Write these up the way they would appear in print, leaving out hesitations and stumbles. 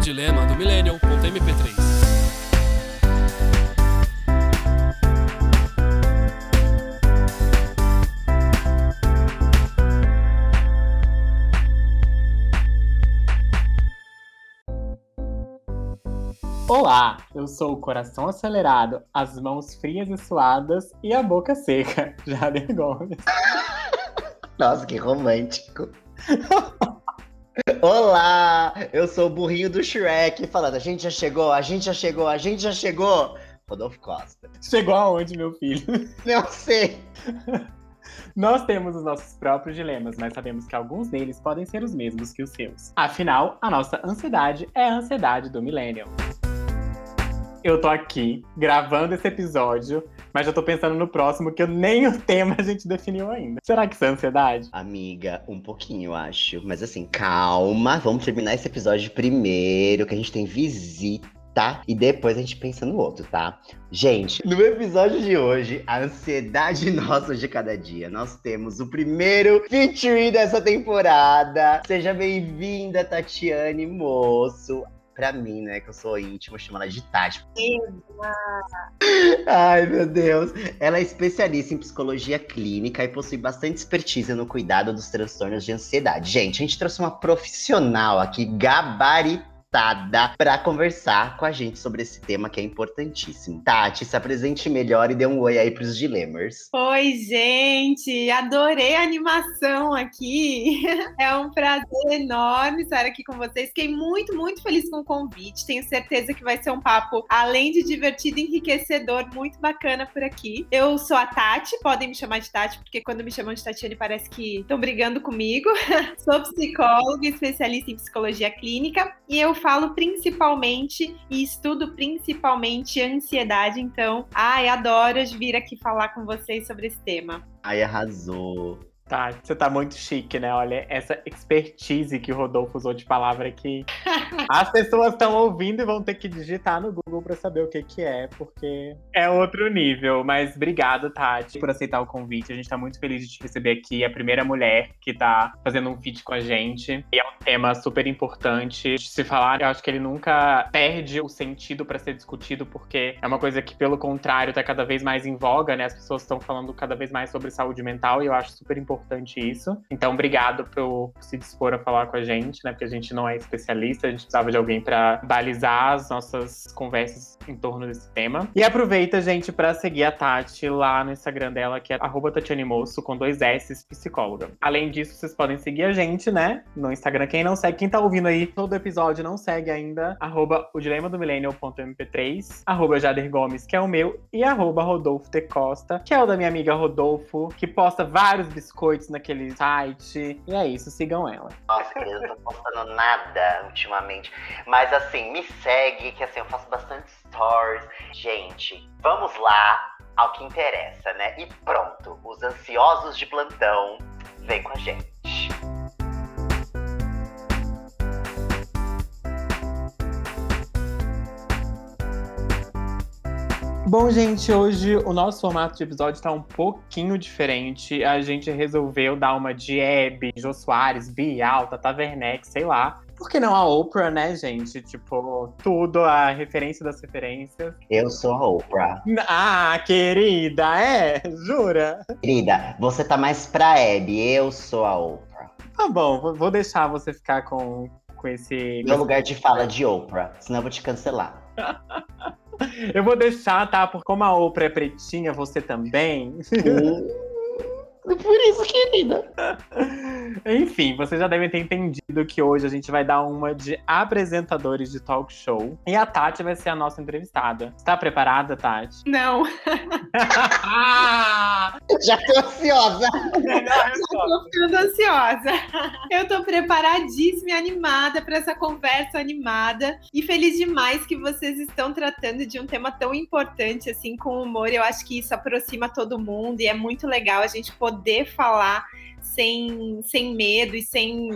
O dilema do millennial.mp3. Olá, eu sou o coração acelerado, as mãos frias e suadas e a boca seca, Jade Gomes. Nossa, que romântico. Olá, eu sou o burrinho do Shrek, falando, a gente já chegou. Rodolfo Costa. Chegou aonde, meu filho? Não sei. Nós temos os nossos próprios dilemas, mas sabemos que alguns deles podem ser os mesmos que os seus. Afinal, a nossa ansiedade é a ansiedade do millennial. Eu tô aqui, gravando esse episódio, mas já tô pensando no próximo, que nem o tema a gente definiu ainda. Será que isso é ansiedade? Amiga, um pouquinho, acho. Mas assim, calma, vamos terminar esse episódio primeiro, que a gente tem visita. Tá? E depois a gente pensa no outro, tá? Gente, no episódio de hoje, a ansiedade nossa de cada dia, nós temos o primeiro feature dessa temporada. Seja bem-vinda, Tatiane, moço. Pra mim, né, que eu sou íntimo, chamo ela de Tati. Ai, meu Deus. Ela é especialista em psicologia clínica e possui bastante expertise no cuidado dos transtornos de ansiedade. Gente, a gente trouxe uma profissional aqui, gabarito, para conversar com a gente sobre esse tema que é importantíssimo. Tati, se apresente melhor e dê um oi aí pros dilemas. Oi, gente! Adorei a animação aqui. É um prazer enorme estar aqui com vocês. Fiquei muito, muito feliz com o convite. Tenho certeza que vai ser um papo, além de divertido, enriquecedor, muito bacana por aqui. Eu sou a Tati, podem me chamar de Tati, porque quando me chamam de Tatiane parece que estão brigando comigo. Sou psicóloga, especialista em psicologia clínica, e eu falo principalmente e estudo principalmente ansiedade, então, adoro vir aqui falar com vocês sobre esse tema. Ai, arrasou. Tá, você tá muito chique, né? Olha, essa expertise que o Rodolfo usou de palavra aqui. As pessoas estão ouvindo e vão ter que digitar no Google pra saber o que é, porque é outro nível. Mas obrigado, Tati, por aceitar o convite. A gente tá muito feliz de te receber aqui. A primeira mulher que tá fazendo um feat com a gente. E é um tema super importante de se falar. Eu acho que ele nunca perde o sentido pra ser discutido, porque é uma coisa que, pelo contrário, tá cada vez mais em voga, né? As pessoas estão falando cada vez mais sobre saúde mental e eu acho super importante isso. Então, obrigado por se dispor a falar com a gente, né? Porque a gente não é especialista, a gente precisava de alguém para balizar as nossas conversas em torno desse tema. E aproveita, gente, para seguir a Tati lá no Instagram dela, que é @tatianemoço, com 2 S's, psicóloga. Além disso, vocês podem seguir a gente, né? No Instagram, quem não segue, quem tá ouvindo aí todo episódio não segue ainda, @odilemadomillennial.mp3, @jadergomes, que é o meu, e @rodolfotecosta, que é o da minha amiga Rodolfo, que posta vários biscoitos naquele site. E é isso, sigam ela. Nossa, eu não tô postando nada ultimamente. Mas assim, me segue, que assim, eu faço bastante stories. Gente, vamos lá ao que interessa, né? E pronto, os ansiosos de plantão, vem com a gente. Bom, gente, hoje o nosso formato de episódio tá um pouquinho diferente. A gente resolveu dar uma de Hebe, Jô Soares, Bial, Tata Werneck, sei lá. Por que não a Oprah, né, gente? Tipo, tudo, a referência das referências. Eu sou a Oprah. Ah, querida, é? Jura? Querida, você tá mais pra Hebe, eu sou a Oprah. Tá bom, vou deixar você ficar com esse... Meu lugar de fala de Oprah, senão eu vou te cancelar. Eu vou deixar, tá? Porque como a Oprah é pretinha, você também. Por isso, querida. Enfim, vocês já devem ter entendido que hoje a gente vai dar uma de apresentadores de talk show. E a Tati vai ser a nossa entrevistada. Está preparada, Tati? Não. Já tô ansiosa. Já tô ficando ansiosa. Eu tô preparadíssima e animada para essa conversa animada. E feliz demais que vocês estão tratando de um tema tão importante, assim, com humor. Eu acho que isso aproxima todo mundo e é muito legal a gente poder falar sem medo e sem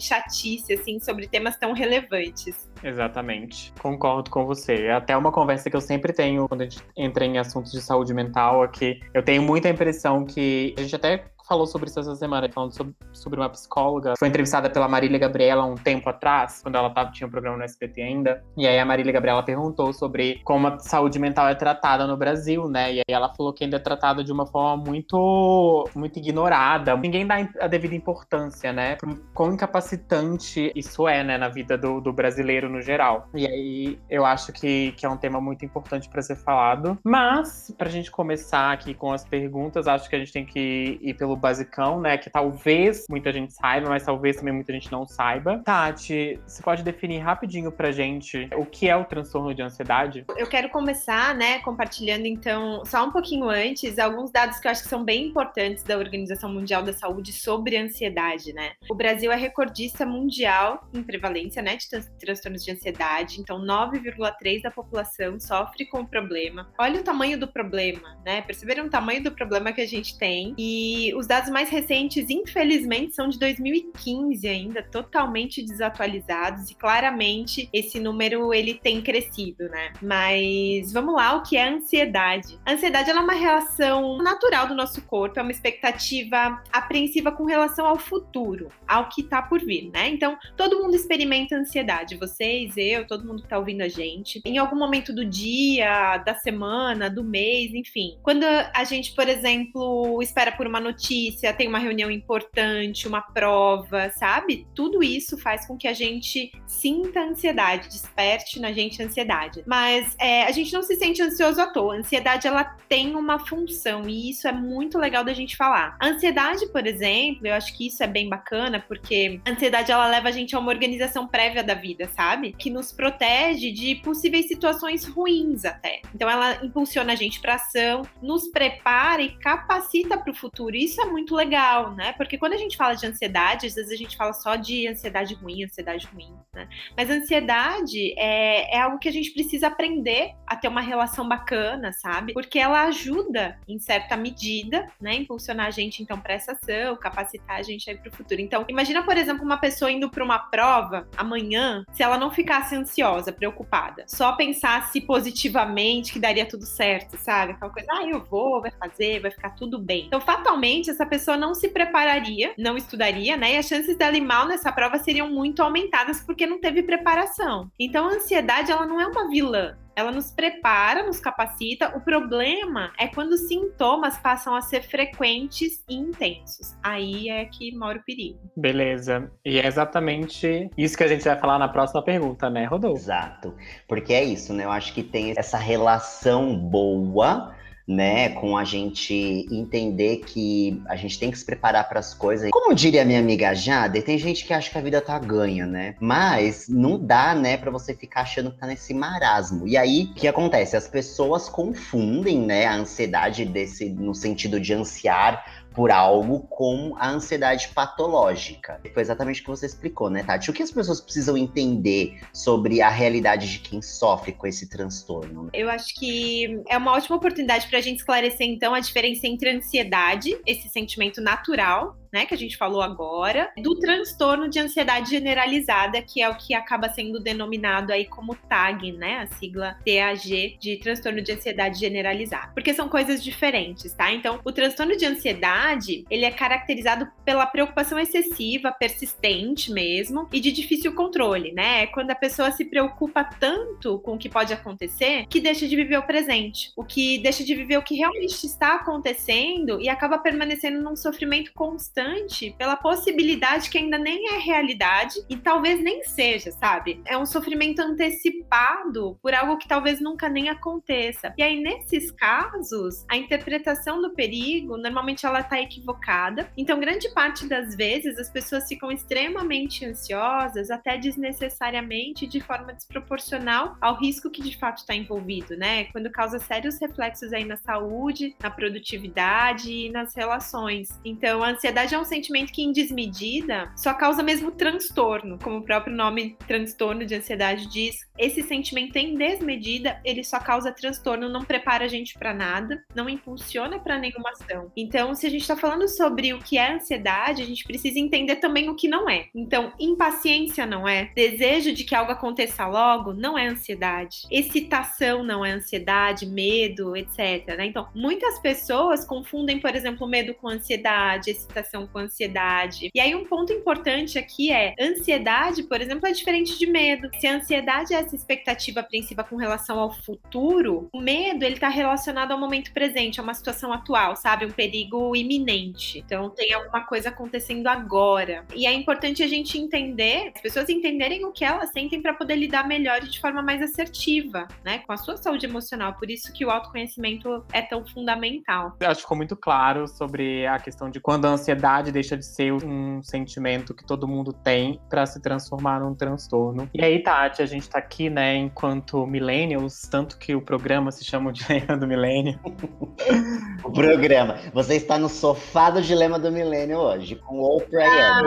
chatice, assim, sobre temas tão relevantes. Exatamente. Concordo com você. É até uma conversa que eu sempre tenho quando a gente entra em assuntos de saúde mental, é que eu tenho muita impressão que a gente até falou sobre isso essa semana, falando sobre uma psicóloga. Foi entrevistada pela Marília Gabriela um tempo atrás, quando ela tinha um programa no SBT ainda. E aí a Marília Gabriela perguntou sobre como a saúde mental é tratada no Brasil, né? E aí ela falou que ainda é tratada de uma forma muito, muito ignorada. Ninguém dá a devida importância, né? Quão incapacitante isso é, né? Na vida do brasileiro no geral. E aí eu acho que é um tema muito importante para ser falado. Mas, pra gente começar aqui com as perguntas, acho que a gente tem que ir pelo basicão, né? Que talvez muita gente saiba, mas talvez também muita gente não saiba. Tati, você pode definir rapidinho pra gente o que é o transtorno de ansiedade? Eu quero começar, né, compartilhando então, só um pouquinho antes, alguns dados que eu acho que são bem importantes da Organização Mundial da Saúde sobre ansiedade, né? O Brasil é recordista mundial em prevalência, né, de transtornos de ansiedade, então 9,3% da população sofre com o problema. Olha o tamanho do problema, né? Perceberam o tamanho do problema que a gente tem? E os dados mais recentes, infelizmente, são de 2015 ainda, totalmente desatualizados, e claramente esse número ele tem crescido, né? Mas vamos lá, o que é a ansiedade? A ansiedade ela é uma reação natural do nosso corpo, é uma expectativa apreensiva com relação ao futuro, ao que tá por vir, né? Então, todo mundo experimenta ansiedade, vocês, eu, todo mundo que tá ouvindo a gente, em algum momento do dia, da semana, do mês, enfim. Quando a gente, por exemplo, espera por uma notícia, tem uma reunião importante, uma prova, sabe? Tudo isso faz com que a gente sinta ansiedade, desperte na gente a ansiedade. Mas a gente não se sente ansioso à toa. A ansiedade, ela tem uma função e isso é muito legal da gente falar. A ansiedade, por exemplo, eu acho que isso é bem bacana porque a ansiedade, ela leva a gente a uma organização prévia da vida, sabe? Que nos protege de possíveis situações ruins até. Então, ela impulsiona a gente para ação, nos prepara e capacita para o futuro. Isso é muito legal, né? Porque quando a gente fala de ansiedade, às vezes a gente fala só de ansiedade ruim, né? Mas a ansiedade é algo que a gente precisa aprender a ter uma relação bacana, sabe? Porque ela ajuda, em certa medida, né? Impulsionar a gente, então, para essa ação, capacitar a gente aí para o futuro. Então, imagina, por exemplo, uma pessoa indo para uma prova amanhã, se ela não ficasse ansiosa, preocupada, só pensasse positivamente que daria tudo certo, sabe? Aquela coisa, eu vou, vai fazer, vai ficar tudo bem. Então, fatalmente, essa pessoa não se prepararia, não estudaria, né? E as chances dela ir mal nessa prova seriam muito aumentadas porque não teve preparação. Então, a ansiedade, ela não é uma vilã. Ela nos prepara, nos capacita. O problema é quando os sintomas passam a ser frequentes e intensos. Aí é que mora o perigo. Beleza. E é exatamente isso que a gente vai falar na próxima pergunta, né, Rodolfo? Exato. Porque é isso, né? Eu acho que tem essa relação boa, né, com a gente entender que a gente tem que se preparar para as coisas. Como diria minha amiga Jade, tem gente que acha que a vida tá ganha, né? Mas não dá, né, para você ficar achando que tá nesse marasmo. E aí, o que acontece? As pessoas confundem, né, a ansiedade no sentido de ansiar por algo com a ansiedade patológica. Foi exatamente o que você explicou, né, Tati? O que as pessoas precisam entender sobre a realidade de quem sofre com esse transtorno? Eu acho que é uma ótima oportunidade para a gente esclarecer, então, a diferença entre ansiedade, esse sentimento natural, né, que a gente falou agora, do transtorno de ansiedade generalizada, que é o que acaba sendo denominado aí como TAG, né, a sigla TAG de transtorno de ansiedade generalizada, porque são coisas diferentes, tá? Então, o transtorno de ansiedade, ele é caracterizado pela preocupação excessiva, persistente mesmo, e de difícil controle, né? É quando a pessoa se preocupa tanto com o que pode acontecer, que deixa de viver o presente, o que deixa de viver o que realmente está acontecendo e acaba permanecendo num sofrimento constante pela possibilidade que ainda nem é realidade e talvez nem seja, sabe? É um sofrimento antecipado por algo que talvez nunca nem aconteça. E aí, nesses casos, a interpretação do perigo, normalmente ela tá equivocada. Então, grande parte das vezes, as pessoas ficam extremamente ansiosas, até desnecessariamente, de forma desproporcional ao risco que de fato está envolvido, né? Quando causa sérios reflexos aí na saúde, na produtividade e nas relações. Então, a ansiedade ansiedade é um sentimento que, em desmedida, só causa mesmo transtorno. Como o próprio nome transtorno de ansiedade diz, esse sentimento em desmedida, ele só causa transtorno, não prepara a gente para nada, não impulsiona para nenhuma ação. Então, se a gente está falando sobre o que é ansiedade, a gente precisa entender também o que não é. Então, impaciência não é, desejo de que algo aconteça logo não é ansiedade, excitação não é ansiedade, medo, etc., né? Então, muitas pessoas confundem, por exemplo, medo com ansiedade, excitação com ansiedade. E aí, um ponto importante aqui é, ansiedade, por exemplo, é diferente de medo. Se a ansiedade é essa expectativa apreensiva com relação ao futuro, o medo, ele tá relacionado ao momento presente, a uma situação atual, sabe? Um perigo iminente. Então, tem alguma coisa acontecendo agora. E é importante a gente entender, as pessoas entenderem o que elas sentem para poder lidar melhor e de forma mais assertiva, né? Com a sua saúde emocional. Por isso que o autoconhecimento é tão fundamental. Eu acho que ficou muito claro sobre a questão de quando a ansiedade deixa de ser um sentimento que todo mundo tem para se transformar num transtorno. E aí, Tati, a gente tá aqui, né, enquanto millennials, tanto que o programa se chama o Dilema do Milênio. O programa. Você está no sofá do Dilema do Milênio hoje, com o Oprah.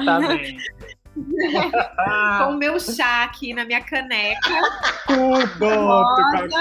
Exatamente. Com o meu chá aqui na minha caneca. Tudo!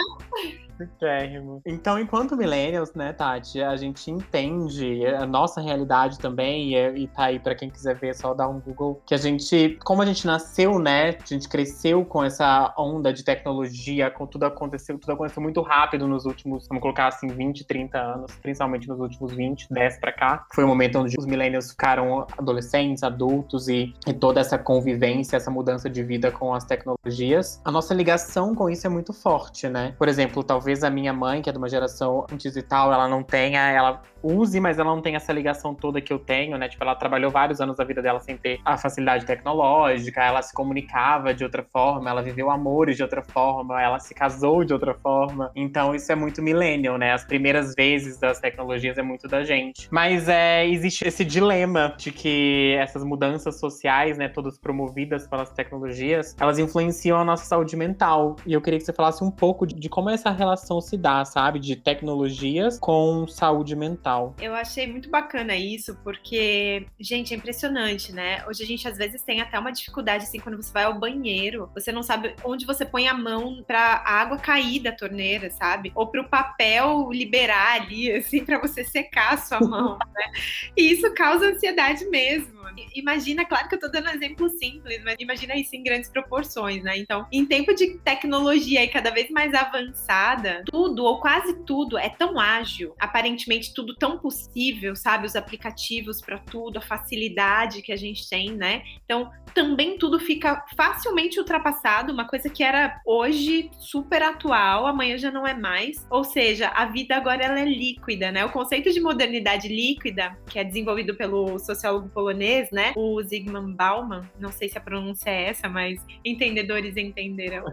Então, enquanto millennials, né, Tati, a gente entende a nossa realidade também, e tá aí pra quem quiser ver, é só dar um Google, que a gente, como a gente nasceu, né, a gente cresceu com essa onda de tecnologia, com tudo aconteceu muito rápido nos últimos, vamos colocar assim, 20, 30 anos, principalmente nos últimos 20, 10 pra cá, foi o momento onde os millennials ficaram adolescentes, adultos, e toda essa convivência, essa mudança de vida com as tecnologias. A nossa ligação com isso é muito forte, né? Por exemplo, talvez a minha mãe, que é de uma geração antes e tal, ela não tenha, ela use, mas ela não tem essa ligação toda que eu tenho, né? Tipo, ela trabalhou vários anos da vida dela sem ter a facilidade tecnológica, ela se comunicava de outra forma, ela viveu amores de outra forma, ela se casou de outra forma. Então, isso é muito millennial, né? As primeiras vezes das tecnologias é muito da gente. Mas existe esse dilema de que essas mudanças sociais, né, todas promovidas pelas tecnologias, elas influenciam a nossa saúde mental. E eu queria que você falasse um pouco de como é essa relação se dá, sabe? De tecnologias com saúde mental. Eu achei muito bacana isso, porque, gente, é impressionante, né? Hoje a gente, às vezes, tem até uma dificuldade, assim, quando você vai ao banheiro, você não sabe onde você põe a mão pra a água cair da torneira, sabe? Ou pro papel liberar ali, assim, pra você secar a sua mão, né? E isso causa ansiedade mesmo. Imagina, claro que eu tô dando um exemplo simples, mas imagina isso em grandes proporções, né? Então, em tempo de tecnologia e cada vez mais avançada, tudo ou quase tudo é tão ágil, aparentemente tudo tão possível, sabe? Os aplicativos para tudo, a facilidade que a gente tem, né? Então, também tudo fica facilmente ultrapassado, uma coisa que era hoje super atual, amanhã já não é mais. Ou seja, a vida agora ela é líquida, né? O conceito de modernidade líquida, que é desenvolvido pelo sociólogo polonês, né? O Zygmunt Bauman, não sei se a pronúncia é essa, mas entendedores entenderão.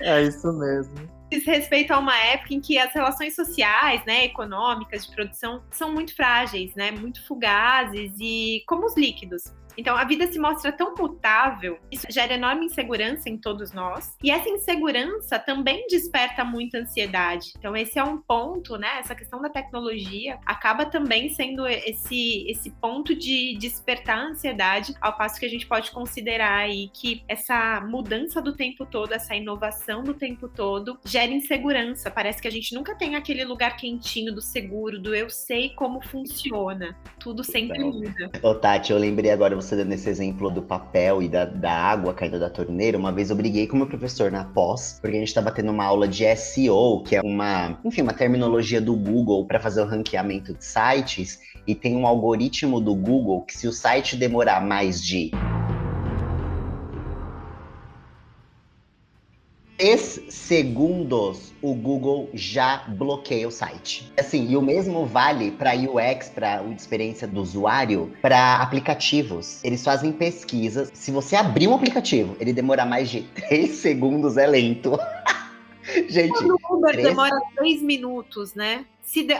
É isso mesmo. Diz respeito a uma época em que as relações sociais, né, econômicas, de produção, são muito frágeis, né, muito fugazes e como os líquidos. Então, a vida se mostra tão mutável, isso gera enorme insegurança em todos nós. E essa insegurança também desperta muita ansiedade. Então, esse é um ponto, né? Essa questão da tecnologia acaba também sendo esse ponto de despertar a ansiedade, ao passo que a gente pode considerar aí que essa mudança do tempo todo, essa inovação do tempo todo, gera insegurança. Parece que a gente nunca tem aquele lugar quentinho do seguro, do eu sei como funciona. Tudo sempre muda. Ô, Tati, eu lembrei agora, você dando esse exemplo do papel e da água caindo da torneira, uma vez eu briguei com o meu professor na pós, porque a gente tava tendo uma aula de SEO, que é uma terminologia do Google para fazer o ranqueamento de sites, e tem um algoritmo do Google que, se o site demorar mais de 3 segundos, o Google já bloqueia o site. Assim, e o mesmo vale para UX, para experiência do usuário, para aplicativos. Eles fazem pesquisas. Se você abrir um aplicativo, ele demora mais de 3 segundos, é lento. Gente, quando o Uber demora 3 minutos, né?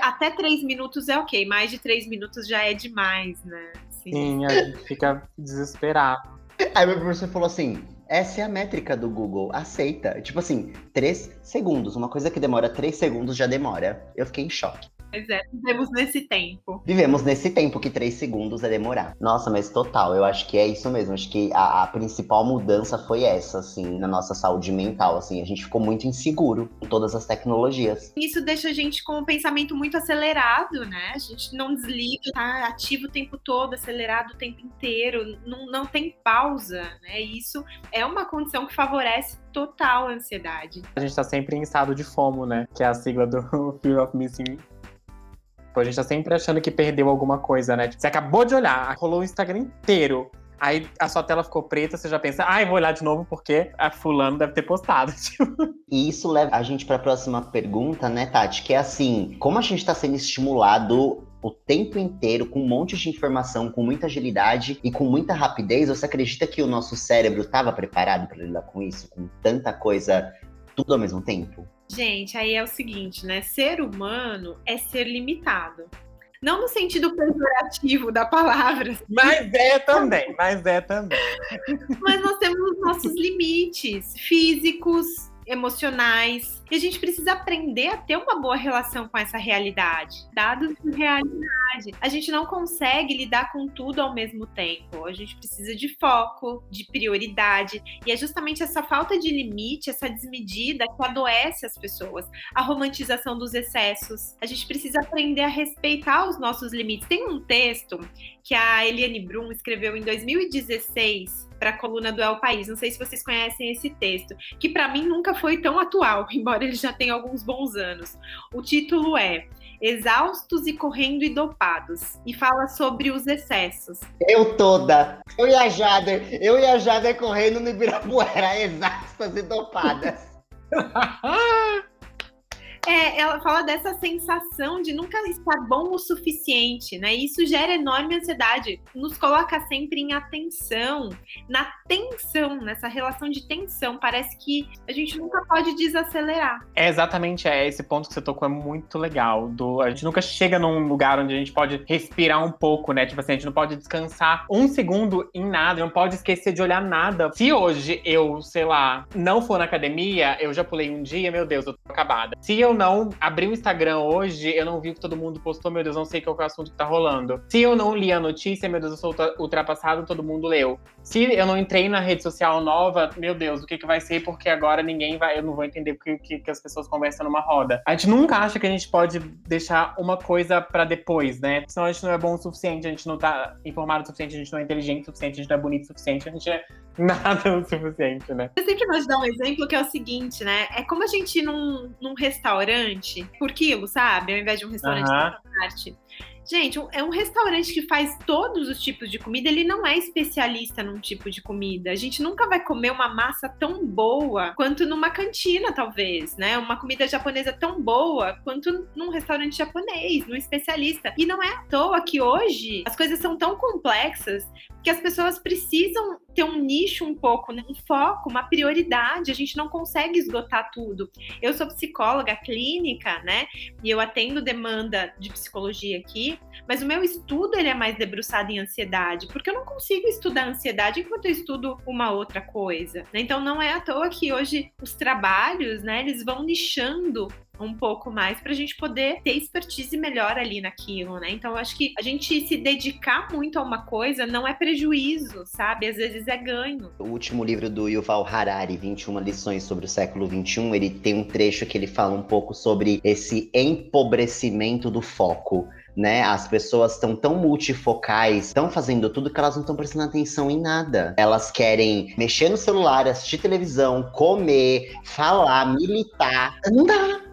Até 3 minutos é ok, mais de 3 minutos já é demais, né? Sim, a gente fica desesperado. Aí meu professor falou assim... Essa é a métrica do Google, aceita. Tipo assim, 3 segundos. Uma coisa que demora 3 segundos já demora. Eu fiquei em choque. Pois é, vivemos nesse tempo. Vivemos nesse tempo que 3 segundos é demorar. Nossa, mas total, eu acho que é isso mesmo. Acho que a principal mudança foi essa, assim, na nossa saúde mental, assim. A gente ficou muito inseguro com todas as tecnologias. Isso deixa a gente com um pensamento muito acelerado, né? A gente não desliga, tá ativo o tempo todo, acelerado o tempo inteiro. Não tem pausa, né? E isso é uma condição que favorece total a ansiedade. A gente tá sempre em estado de FOMO, né? Que é a sigla do Fear of Missing. A gente tá sempre achando que perdeu alguma coisa, né? Você acabou de olhar, rolou o Instagram inteiro. Aí a sua tela ficou preta, você já pensa, vou olhar de novo porque a fulano deve ter postado. E isso leva a gente pra próxima pergunta, né, Tati? Que é assim, como a gente tá sendo estimulado o tempo inteiro, com um monte de informação, com muita agilidade e com muita rapidez, você acredita que o nosso cérebro tava preparado pra lidar com isso? Com tanta coisa, tudo ao mesmo tempo? Gente, aí é o seguinte, né? Ser humano é ser limitado. Não no sentido pejorativo da palavra. Assim. Mas é também. Mas nós temos os nossos limites físicos, emocionais. E a gente precisa aprender a ter uma boa relação com essa realidade. Dados de realidade. A gente não consegue lidar com tudo ao mesmo tempo. A gente precisa de foco, de prioridade. E é justamente essa falta de limite, essa desmedida que adoece as pessoas. A romantização dos excessos. A gente precisa aprender a respeitar os nossos limites. Tem um texto que a Eliane Brum escreveu em 2016 para a coluna do El País. Não sei se vocês conhecem esse texto. Que para mim nunca foi tão atual, embora ele já tem alguns bons anos. O título é Exaustos e Correndo e Dopados, e fala sobre os excessos. Eu e a Jade correndo no Ibirapuera, exaustas e dopadas. Ela fala dessa sensação de nunca estar bom o suficiente, né? Isso gera enorme ansiedade, nos coloca sempre em atenção, na tensão, nessa relação de tensão. Parece que a gente nunca pode desacelerar. Exatamente, esse ponto que você tocou é muito legal. A gente nunca chega num lugar onde a gente pode respirar um pouco, né? Tipo assim, a gente não pode descansar um segundo em nada, não pode esquecer de olhar nada. Se hoje eu, sei lá, não for na academia, eu já pulei um dia, meu Deus, eu tô acabada. Se eu não abri o Instagram hoje, eu não vi o que todo mundo postou, meu Deus, não sei qual é o assunto que tá rolando. Se eu não li a notícia, meu Deus, eu sou ultrapassado, todo mundo leu. Se eu não entrei na rede social nova, meu Deus, o que vai ser? Porque agora eu não vou entender porque as pessoas conversam numa roda. A gente nunca acha que a gente pode deixar uma coisa pra depois, né? Senão a gente não é bom o suficiente, a gente não tá informado o suficiente, a gente não é inteligente o suficiente, a gente não é bonito o suficiente, a gente não é nada o suficiente, né? Eu sempre gosto de dar um exemplo que é o seguinte, né? É como a gente ir num restaurante por quilo, sabe? Ao invés de um restaurante por parte. Gente, é um restaurante que faz todos os tipos de comida, ele não é especialista num tipo de comida. A gente nunca vai comer uma massa tão boa quanto numa cantina, talvez, né? Uma comida japonesa tão boa quanto num restaurante japonês, num especialista. E não é à toa que hoje as coisas são tão complexas que as pessoas precisam ter um nicho um pouco, né? Um foco, uma prioridade. A gente não consegue esgotar tudo. Eu sou psicóloga clínica, né? E eu atendo demanda de psicologia aqui. Mas o meu estudo, ele é mais debruçado em ansiedade, porque eu não consigo estudar ansiedade enquanto eu estudo uma outra coisa, né? Então não é à toa que hoje os trabalhos, né, eles vão nichando um pouco mais pra gente poder ter expertise melhor ali naquilo, né? Então eu acho que a gente se dedicar muito a uma coisa não é prejuízo, sabe? Às vezes é ganho. O último livro do Yuval Harari, 21 lições sobre o século XXI, ele tem um trecho que ele fala um pouco sobre esse empobrecimento do foco, né? As pessoas estão tão multifocais, estão fazendo tudo que elas não estão prestando atenção em nada. Elas querem mexer no celular, assistir televisão, comer, falar, militar, andar.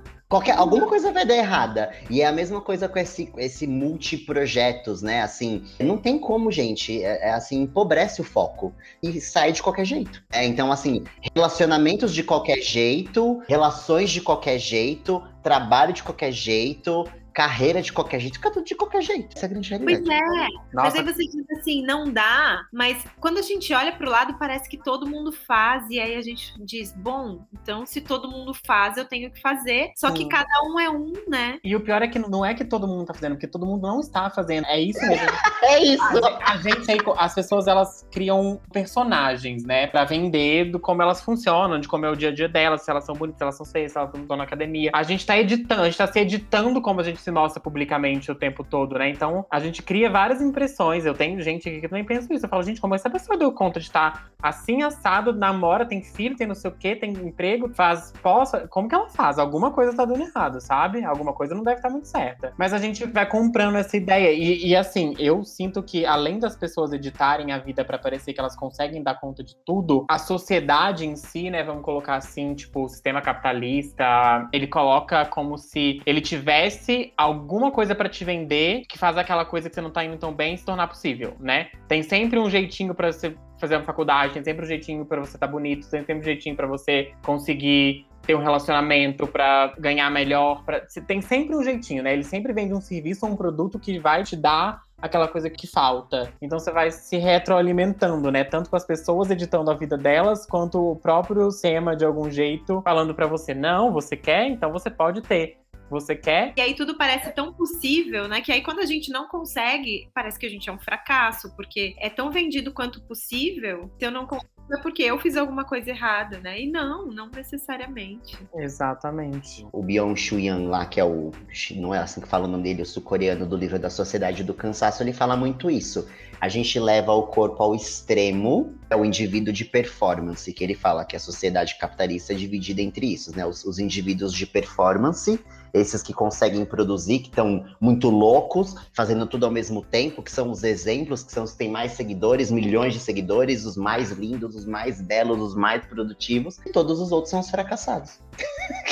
Alguma coisa vai dar errada. E é a mesma coisa com esse multiprojetos, né? Assim, não tem como, gente. Assim, empobrece o foco. E sai de qualquer jeito. Então, assim, relacionamentos de qualquer jeito, relações de qualquer jeito, trabalho de qualquer jeito, carreira de qualquer jeito, fica tudo de qualquer jeito. Essa é a grande realidade. Pois é. Nossa. Mas aí você diz assim, não dá. Mas quando a gente olha pro lado, parece que todo mundo faz. E aí a gente diz, bom, então se todo mundo faz, eu tenho que fazer. Só que cada um é um, né? E o pior é que não é que todo mundo tá fazendo, porque todo mundo não está fazendo. É isso mesmo. É isso. A gente aí, as pessoas, elas criam personagens, né? Pra vender do como elas funcionam, de como é o dia a dia delas, se elas são bonitas, se elas são feias, se elas estão na academia. A gente tá editando, a gente tá se editando como a gente se mostra publicamente o tempo todo, né? Então, a gente cria várias impressões. Eu tenho gente aqui que também pensa isso. Eu falo, gente, como essa pessoa deu conta de estar assim, assado, namora, tem filho, tem não sei o quê, tem emprego, faz posta. Como que ela faz? Alguma coisa tá dando errado, sabe? Alguma coisa não deve estar muito certa. Mas a gente vai comprando essa ideia. E assim, eu sinto que, além das pessoas editarem a vida pra parecer que elas conseguem dar conta de tudo, a sociedade em si, né, vamos colocar assim, tipo, o sistema capitalista, ele coloca como se ele tivesse alguma coisa pra te vender que faz aquela coisa que você não tá indo tão bem se tornar possível, né? Tem sempre um jeitinho pra você fazer uma faculdade, tem sempre um jeitinho pra você tá bonito, tem sempre um jeitinho pra você conseguir ter um relacionamento, pra ganhar melhor, tem sempre um jeitinho, né? Ele sempre vende um serviço ou um produto que vai te dar aquela coisa que falta. Então você vai se retroalimentando, né? Tanto com as pessoas editando a vida delas, quanto o próprio tema de algum jeito falando pra você, não, você quer, então você pode ter. Você quer? E aí tudo parece tão possível, né? Que aí quando a gente não consegue, parece que a gente é um fracasso, porque é tão vendido quanto possível, se eu não consigo é porque eu fiz alguma coisa errada, né? E não necessariamente. Exatamente. O Byung-Chul Han lá, que é o... não é assim que fala o nome dele, o sul-coreano do livro da Sociedade do Cansaço, ele fala muito isso. A gente leva o corpo ao extremo, é o indivíduo de performance, que ele fala que a sociedade capitalista é dividida entre isso, né? Os indivíduos de performance, esses que conseguem produzir, que estão muito loucos, fazendo tudo ao mesmo tempo, que são os exemplos, que são os que têm mais seguidores, milhões de seguidores, os mais lindos, os mais belos, os mais produtivos. E todos os outros são os fracassados.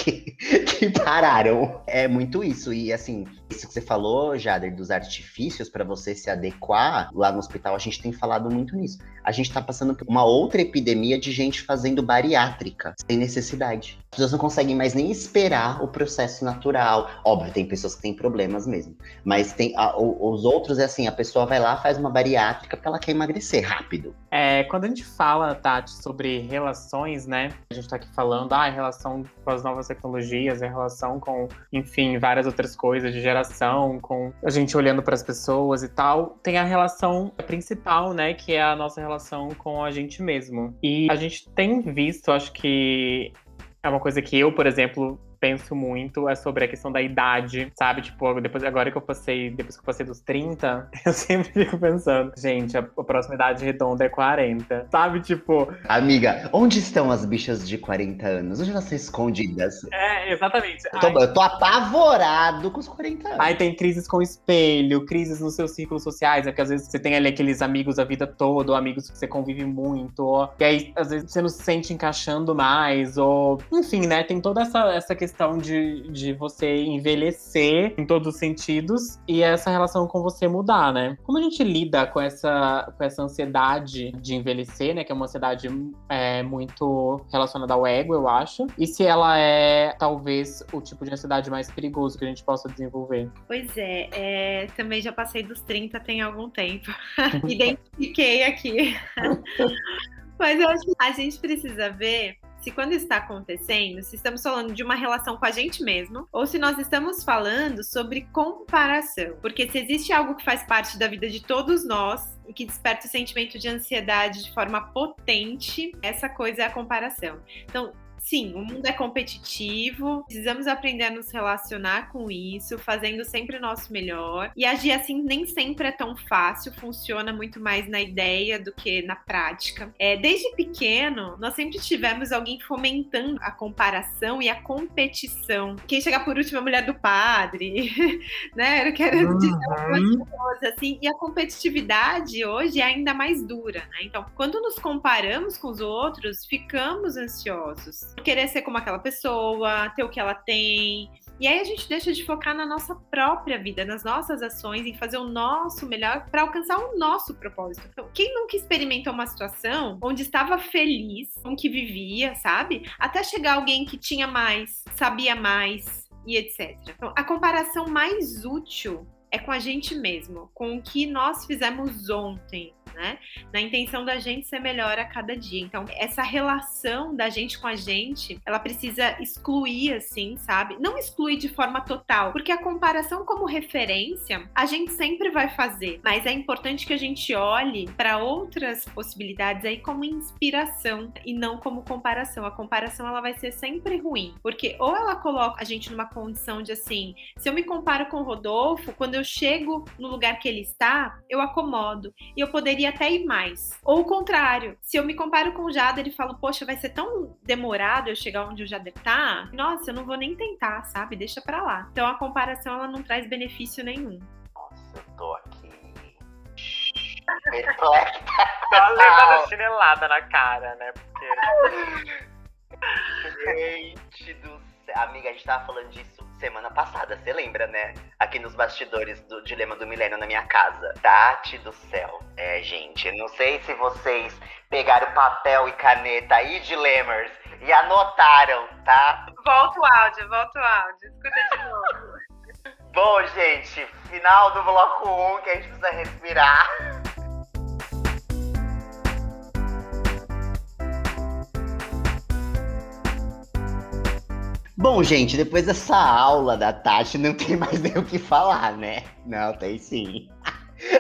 que pararam. É muito isso. E assim, isso que você falou, Jader, dos artifícios para você se adequar, lá no hospital a gente tem falado muito nisso. A gente tá passando por uma outra epidemia de gente fazendo bariátrica, sem necessidade. As pessoas não conseguem mais nem esperar o processo natural. Óbvio, tem pessoas que têm problemas mesmo. Mas tem os outros, é assim, a pessoa vai lá, faz uma bariátrica porque ela quer emagrecer rápido. É, quando a gente fala, Tati, sobre relações, né? A gente tá aqui falando, a relação com as novas tecnologias, a relação com, enfim, várias outras coisas de geração, com a gente olhando para as pessoas e tal. Tem a relação principal, né, que é a nossa relação com a gente mesmo. E a gente tem visto, acho que é uma coisa que eu, por exemplo, penso muito, é sobre a questão da idade, sabe? Tipo, depois que eu passei dos 30, eu sempre fico pensando, gente, a próxima idade redonda é 40, sabe? Tipo... Amiga, onde estão as bichas de 40 anos? Onde elas estão escondidas? É, exatamente. Eu tô apavorado com os 40 anos. Aí tem crises com espelho, crises nos seus círculos sociais, né? Porque às vezes você tem ali aqueles amigos a vida toda, ou amigos que você convive muito, ou... e aí às vezes você não se sente encaixando mais, ou... enfim, né? Tem toda essa questão de você envelhecer em todos os sentidos e essa relação com você mudar, né? Como a gente lida com essa ansiedade de envelhecer, né? Que é uma ansiedade muito relacionada ao ego, eu acho. E se ela é, talvez, o tipo de ansiedade mais perigoso que a gente possa desenvolver. Pois é também já passei dos 30 tem algum tempo. Identifiquei aqui. Mas eu acho que a gente precisa ver se quando está acontecendo, se estamos falando de uma relação com a gente mesmo, ou se nós estamos falando sobre comparação. Porque se existe algo que faz parte da vida de todos nós, e que desperta o sentimento de ansiedade de forma potente, essa coisa é a comparação. Então, sim, o mundo é competitivo, precisamos aprender a nos relacionar com isso, fazendo sempre o nosso melhor. E agir assim nem sempre é tão fácil, funciona muito mais na ideia do que na prática. Desde pequeno, nós sempre tivemos alguém fomentando a comparação e a competição. Quem chegar por último é a mulher do padre, né? Eu quero dizer algumas coisas assim. E a competitividade hoje é ainda mais dura, né? Então, quando nos comparamos com os outros, ficamos ansiosos. Querer ser como aquela pessoa, ter o que ela tem. E aí a gente deixa de focar na nossa própria vida, nas nossas ações, em fazer o nosso melhor para alcançar o nosso propósito. Então, quem nunca experimentou uma situação onde estava feliz com o que vivia, sabe? Até chegar alguém que tinha mais, sabia mais e etc. Então, a comparação mais útil é com a gente mesmo, com o que nós fizemos ontem, né? Na intenção da gente ser melhor a cada dia. Então, essa relação da gente com a gente, ela precisa excluir, assim, sabe? Não excluir de forma total, porque a comparação como referência, a gente sempre vai fazer, mas é importante que a gente olhe para outras possibilidades aí como inspiração e não como comparação. A comparação, ela vai ser sempre ruim, porque ou ela coloca a gente numa condição de assim, se eu me comparo com o Rodolfo, quando eu chego no lugar que ele está, eu acomodo e eu poderia até ir mais. Ou o contrário, se eu me comparo com o Jade, ele fala, poxa, vai ser tão demorado eu chegar onde o Jade tá, nossa, eu não vou nem tentar, sabe? Deixa pra lá. Então a comparação, ela não traz benefício nenhum. Nossa, eu tô aqui perplexa. Tá levando chinelada na cara, né? Porque... Gente do céu. Amiga, a gente tava falando disso semana passada, você lembra, né? Aqui nos bastidores do Dilema do Milênio na minha casa. Tati do céu. É, gente, não sei se vocês pegaram papel e caneta aí, Dilemers, e anotaram, tá? Volta o áudio, escuta de novo. Bom, gente, final do bloco 1, que a gente precisa respirar. Bom, gente, depois dessa aula da Tati, não tem mais nem o que falar, né? Não, tem sim.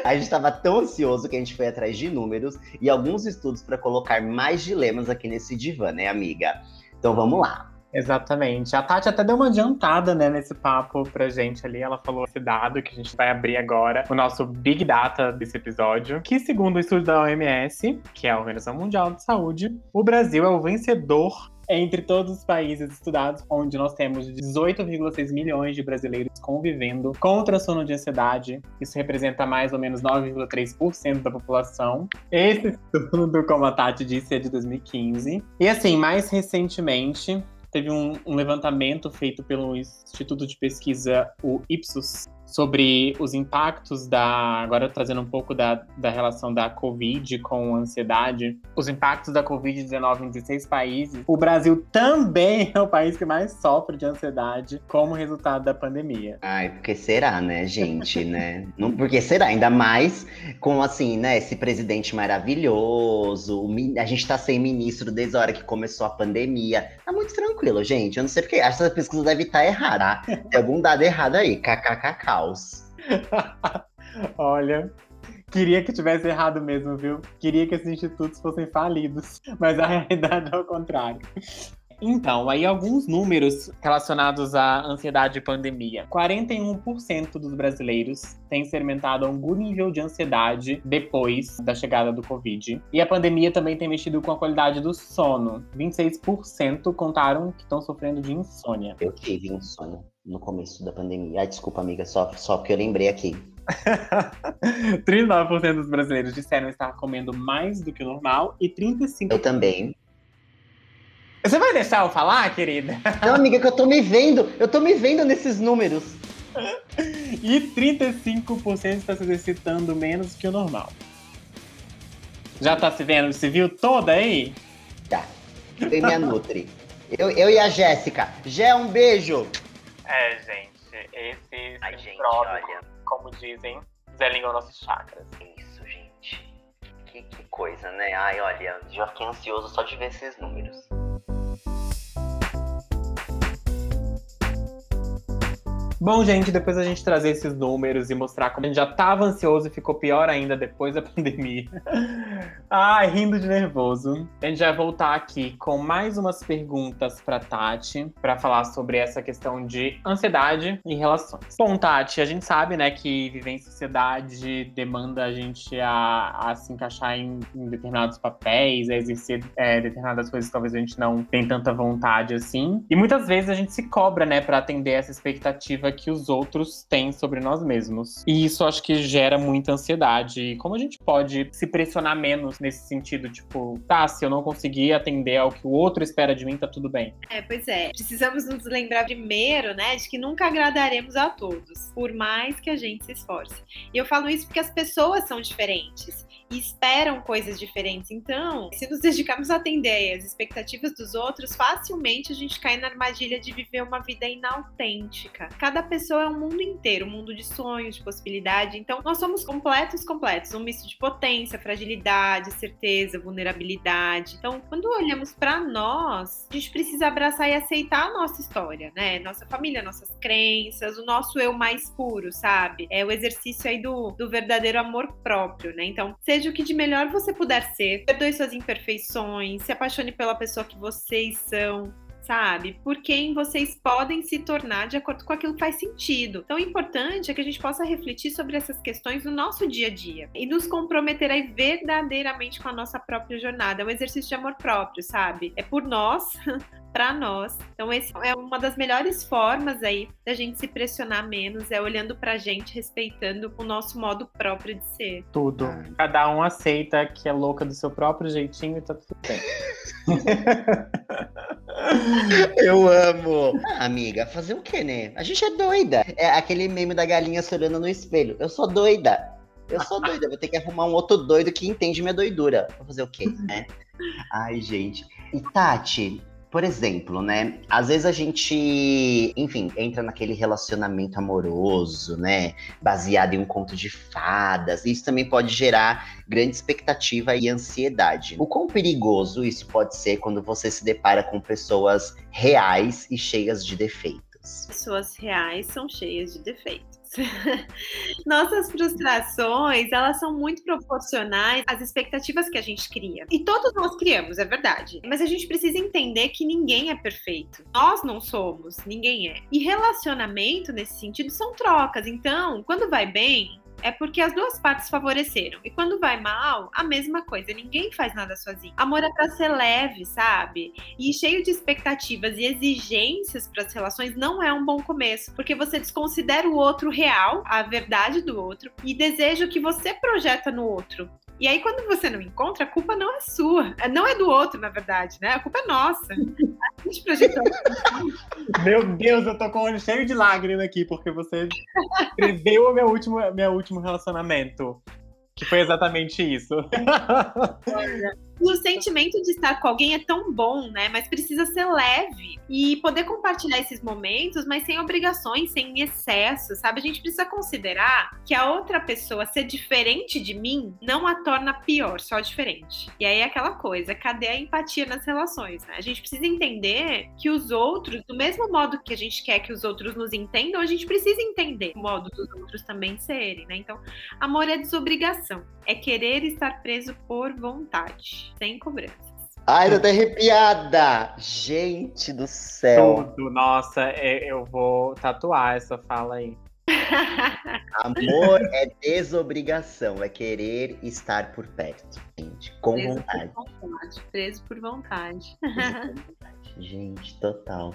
A gente estava tão ansioso que a gente foi atrás de números e alguns estudos para colocar mais dilemas aqui nesse divã, né, amiga? Então vamos lá. Exatamente. A Tati até deu uma adiantada, né, nesse papo pra gente ali. Ela falou esse dado que a gente vai abrir agora, o nosso Big Data desse episódio, que segundo o estudo da OMS, que é a Organização Mundial da Saúde, o Brasil é o vencedor entre todos os países estudados, onde nós temos 18,6 milhões de brasileiros convivendo com transtorno de ansiedade. Isso representa mais ou menos 9,3% da população. Esse estudo, como a Tati disse, é de 2015. E assim, mais recentemente, teve um levantamento feito pelo Instituto de Pesquisa, o Ipsos, sobre os impactos agora trazendo um pouco da relação da Covid com a ansiedade, os impactos da Covid-19 em 16 países. O Brasil também é o país que mais sofre de ansiedade como resultado da pandemia. Ai, porque será, né, gente, né? Não, porque será, ainda mais com, assim, né, esse presidente maravilhoso, a gente tá sem ministro desde a hora que começou a pandemia. Tá muito tranquilo, gente, eu não sei porque, acho que essa pesquisa deve estar errada. Tem algum dado errado aí, kkkk. Olha, queria que tivesse errado mesmo, viu? Queria que esses institutos fossem falidos, mas a realidade é o contrário. Então, aí alguns números relacionados à ansiedade e pandemia. 41% dos brasileiros têm experimentado algum nível de ansiedade depois da chegada do Covid. E a pandemia também tem mexido com a qualidade do sono. 26% contaram que estão sofrendo de insônia. Eu tive insônia no começo da pandemia. Ai, desculpa, amiga, só porque eu lembrei aqui. 39% dos brasileiros disseram estar comendo mais do que o normal e 35%... Eu também. Você vai deixar eu falar, querida? Não, amiga, que eu tô me vendo nesses números. E 35% está se exercitando menos que o normal. Já tá se vendo? Se viu toda aí? Tá. Vem minha Nutri. Eu e a Jéssica. Jé, um beijo! É, gente, esse próprio, como dizem, desalinhou nossos chakras. Isso, gente. Que coisa, né? Ai, olha, já fiquei ansioso só de ver esses números. Bom, gente, depois a gente trazer esses números e mostrar como a gente já tava ansioso e ficou pior ainda depois da pandemia. Ai, rindo de nervoso. A gente vai voltar aqui com mais umas perguntas pra Tati, pra falar sobre essa questão de ansiedade e relações. Bom, Tati, a gente sabe, né, que viver em sociedade demanda a gente a se encaixar em determinados papéis, a exercer determinadas coisas que talvez a gente não tenha tanta vontade, assim. E muitas vezes a gente se cobra, né, pra atender essa expectativa que os outros têm sobre nós mesmos. E isso acho que gera muita ansiedade. E como a gente pode se pressionar menos nesse sentido? Tipo, tá, se eu não conseguir atender ao que o outro espera de mim, tá tudo bem. É, pois é. Precisamos nos lembrar primeiro, né, de que nunca agradaremos a todos, por mais que a gente se esforce. E eu falo isso porque as pessoas são diferentes. e esperam coisas diferentes. Então, se nos dedicarmos a atender as expectativas dos outros, facilmente a gente cai na armadilha de viver uma vida inautêntica. Cada pessoa é um mundo inteiro, um mundo de sonhos, de possibilidade. Então, nós somos completos, um misto de potência, fragilidade, certeza, vulnerabilidade. Então, quando olhamos para nós, a gente precisa abraçar e aceitar a nossa história, né? Nossa família, nossas crenças, o nosso eu mais puro, sabe? É o exercício aí do verdadeiro amor próprio, né? Então, seja o que de melhor você puder ser, perdoe suas imperfeições, se apaixone pela pessoa que vocês são, sabe? Por quem vocês podem se tornar de acordo com aquilo que faz sentido. Então, o importante é que a gente possa refletir sobre essas questões no nosso dia a dia e nos comprometer aí verdadeiramente com a nossa própria jornada. É um exercício de amor próprio, sabe? É por nós, para nós. Então, essa é uma das melhores formas aí da gente se pressionar menos, é olhando pra gente, respeitando o nosso modo próprio de ser. Tudo. Cada um aceita que é louca do seu próprio jeitinho e tá tudo bem. Eu amo. Ah, amiga, fazer o quê, né? A gente é doida. É aquele meme da galinha chorando no espelho. Eu sou doida. Eu sou doida. Vou ter que arrumar um outro doido que entende minha doidura. Vou fazer o quê, né? Ai, gente. E Tati, por exemplo, né? Às vezes a gente, enfim, entra naquele relacionamento amoroso, né? Baseado em um conto de fadas. Isso também pode gerar grande expectativa e ansiedade. O quão perigoso isso pode ser quando você se depara com pessoas reais e cheias de defeitos? Pessoas reais são cheias de defeitos. Nossas frustrações, elas são muito proporcionais às expectativas que a gente cria. E todos nós criamos, é verdade. Mas a gente precisa entender que ninguém é perfeito. Nós não somos, ninguém é. E relacionamento, nesse sentido, são trocas. Então, quando vai bem, é porque as duas partes favoreceram. E quando vai mal, a mesma coisa. Ninguém faz nada sozinho. Amor é pra ser leve, sabe? E cheio de expectativas e exigências pras relações não é um bom começo. Porque você desconsidera o outro real, a verdade do outro, e deseja o que você projeta no outro. E aí, quando você não encontra, a culpa não é sua. Não é do outro, na verdade, né? A culpa é nossa. A gente projetou. Meu Deus, eu tô com o olho cheio de lágrimas aqui, porque você escreveu o meu último relacionamento. Que foi exatamente isso. Olha, o sentimento de estar com alguém é tão bom, né? Mas precisa ser leve. E poder compartilhar esses momentos, mas sem obrigações, sem excesso, sabe? A gente precisa considerar que a outra pessoa ser diferente de mim não a torna pior, só diferente. E aí é aquela coisa, cadê a empatia nas relações, né? A gente precisa entender que os outros, do mesmo modo que a gente quer que os outros nos entendam, a gente precisa entender o modo dos outros também serem, né? Então, amor é desobrigação. É querer estar preso por vontade, sem cobranças. Ai, eu tô arrepiada! Gente do céu! Tudo, nossa, eu vou tatuar essa fala aí. Amor é desobrigação, é querer estar por perto, gente, com vontade. Preso por vontade. Gente, total.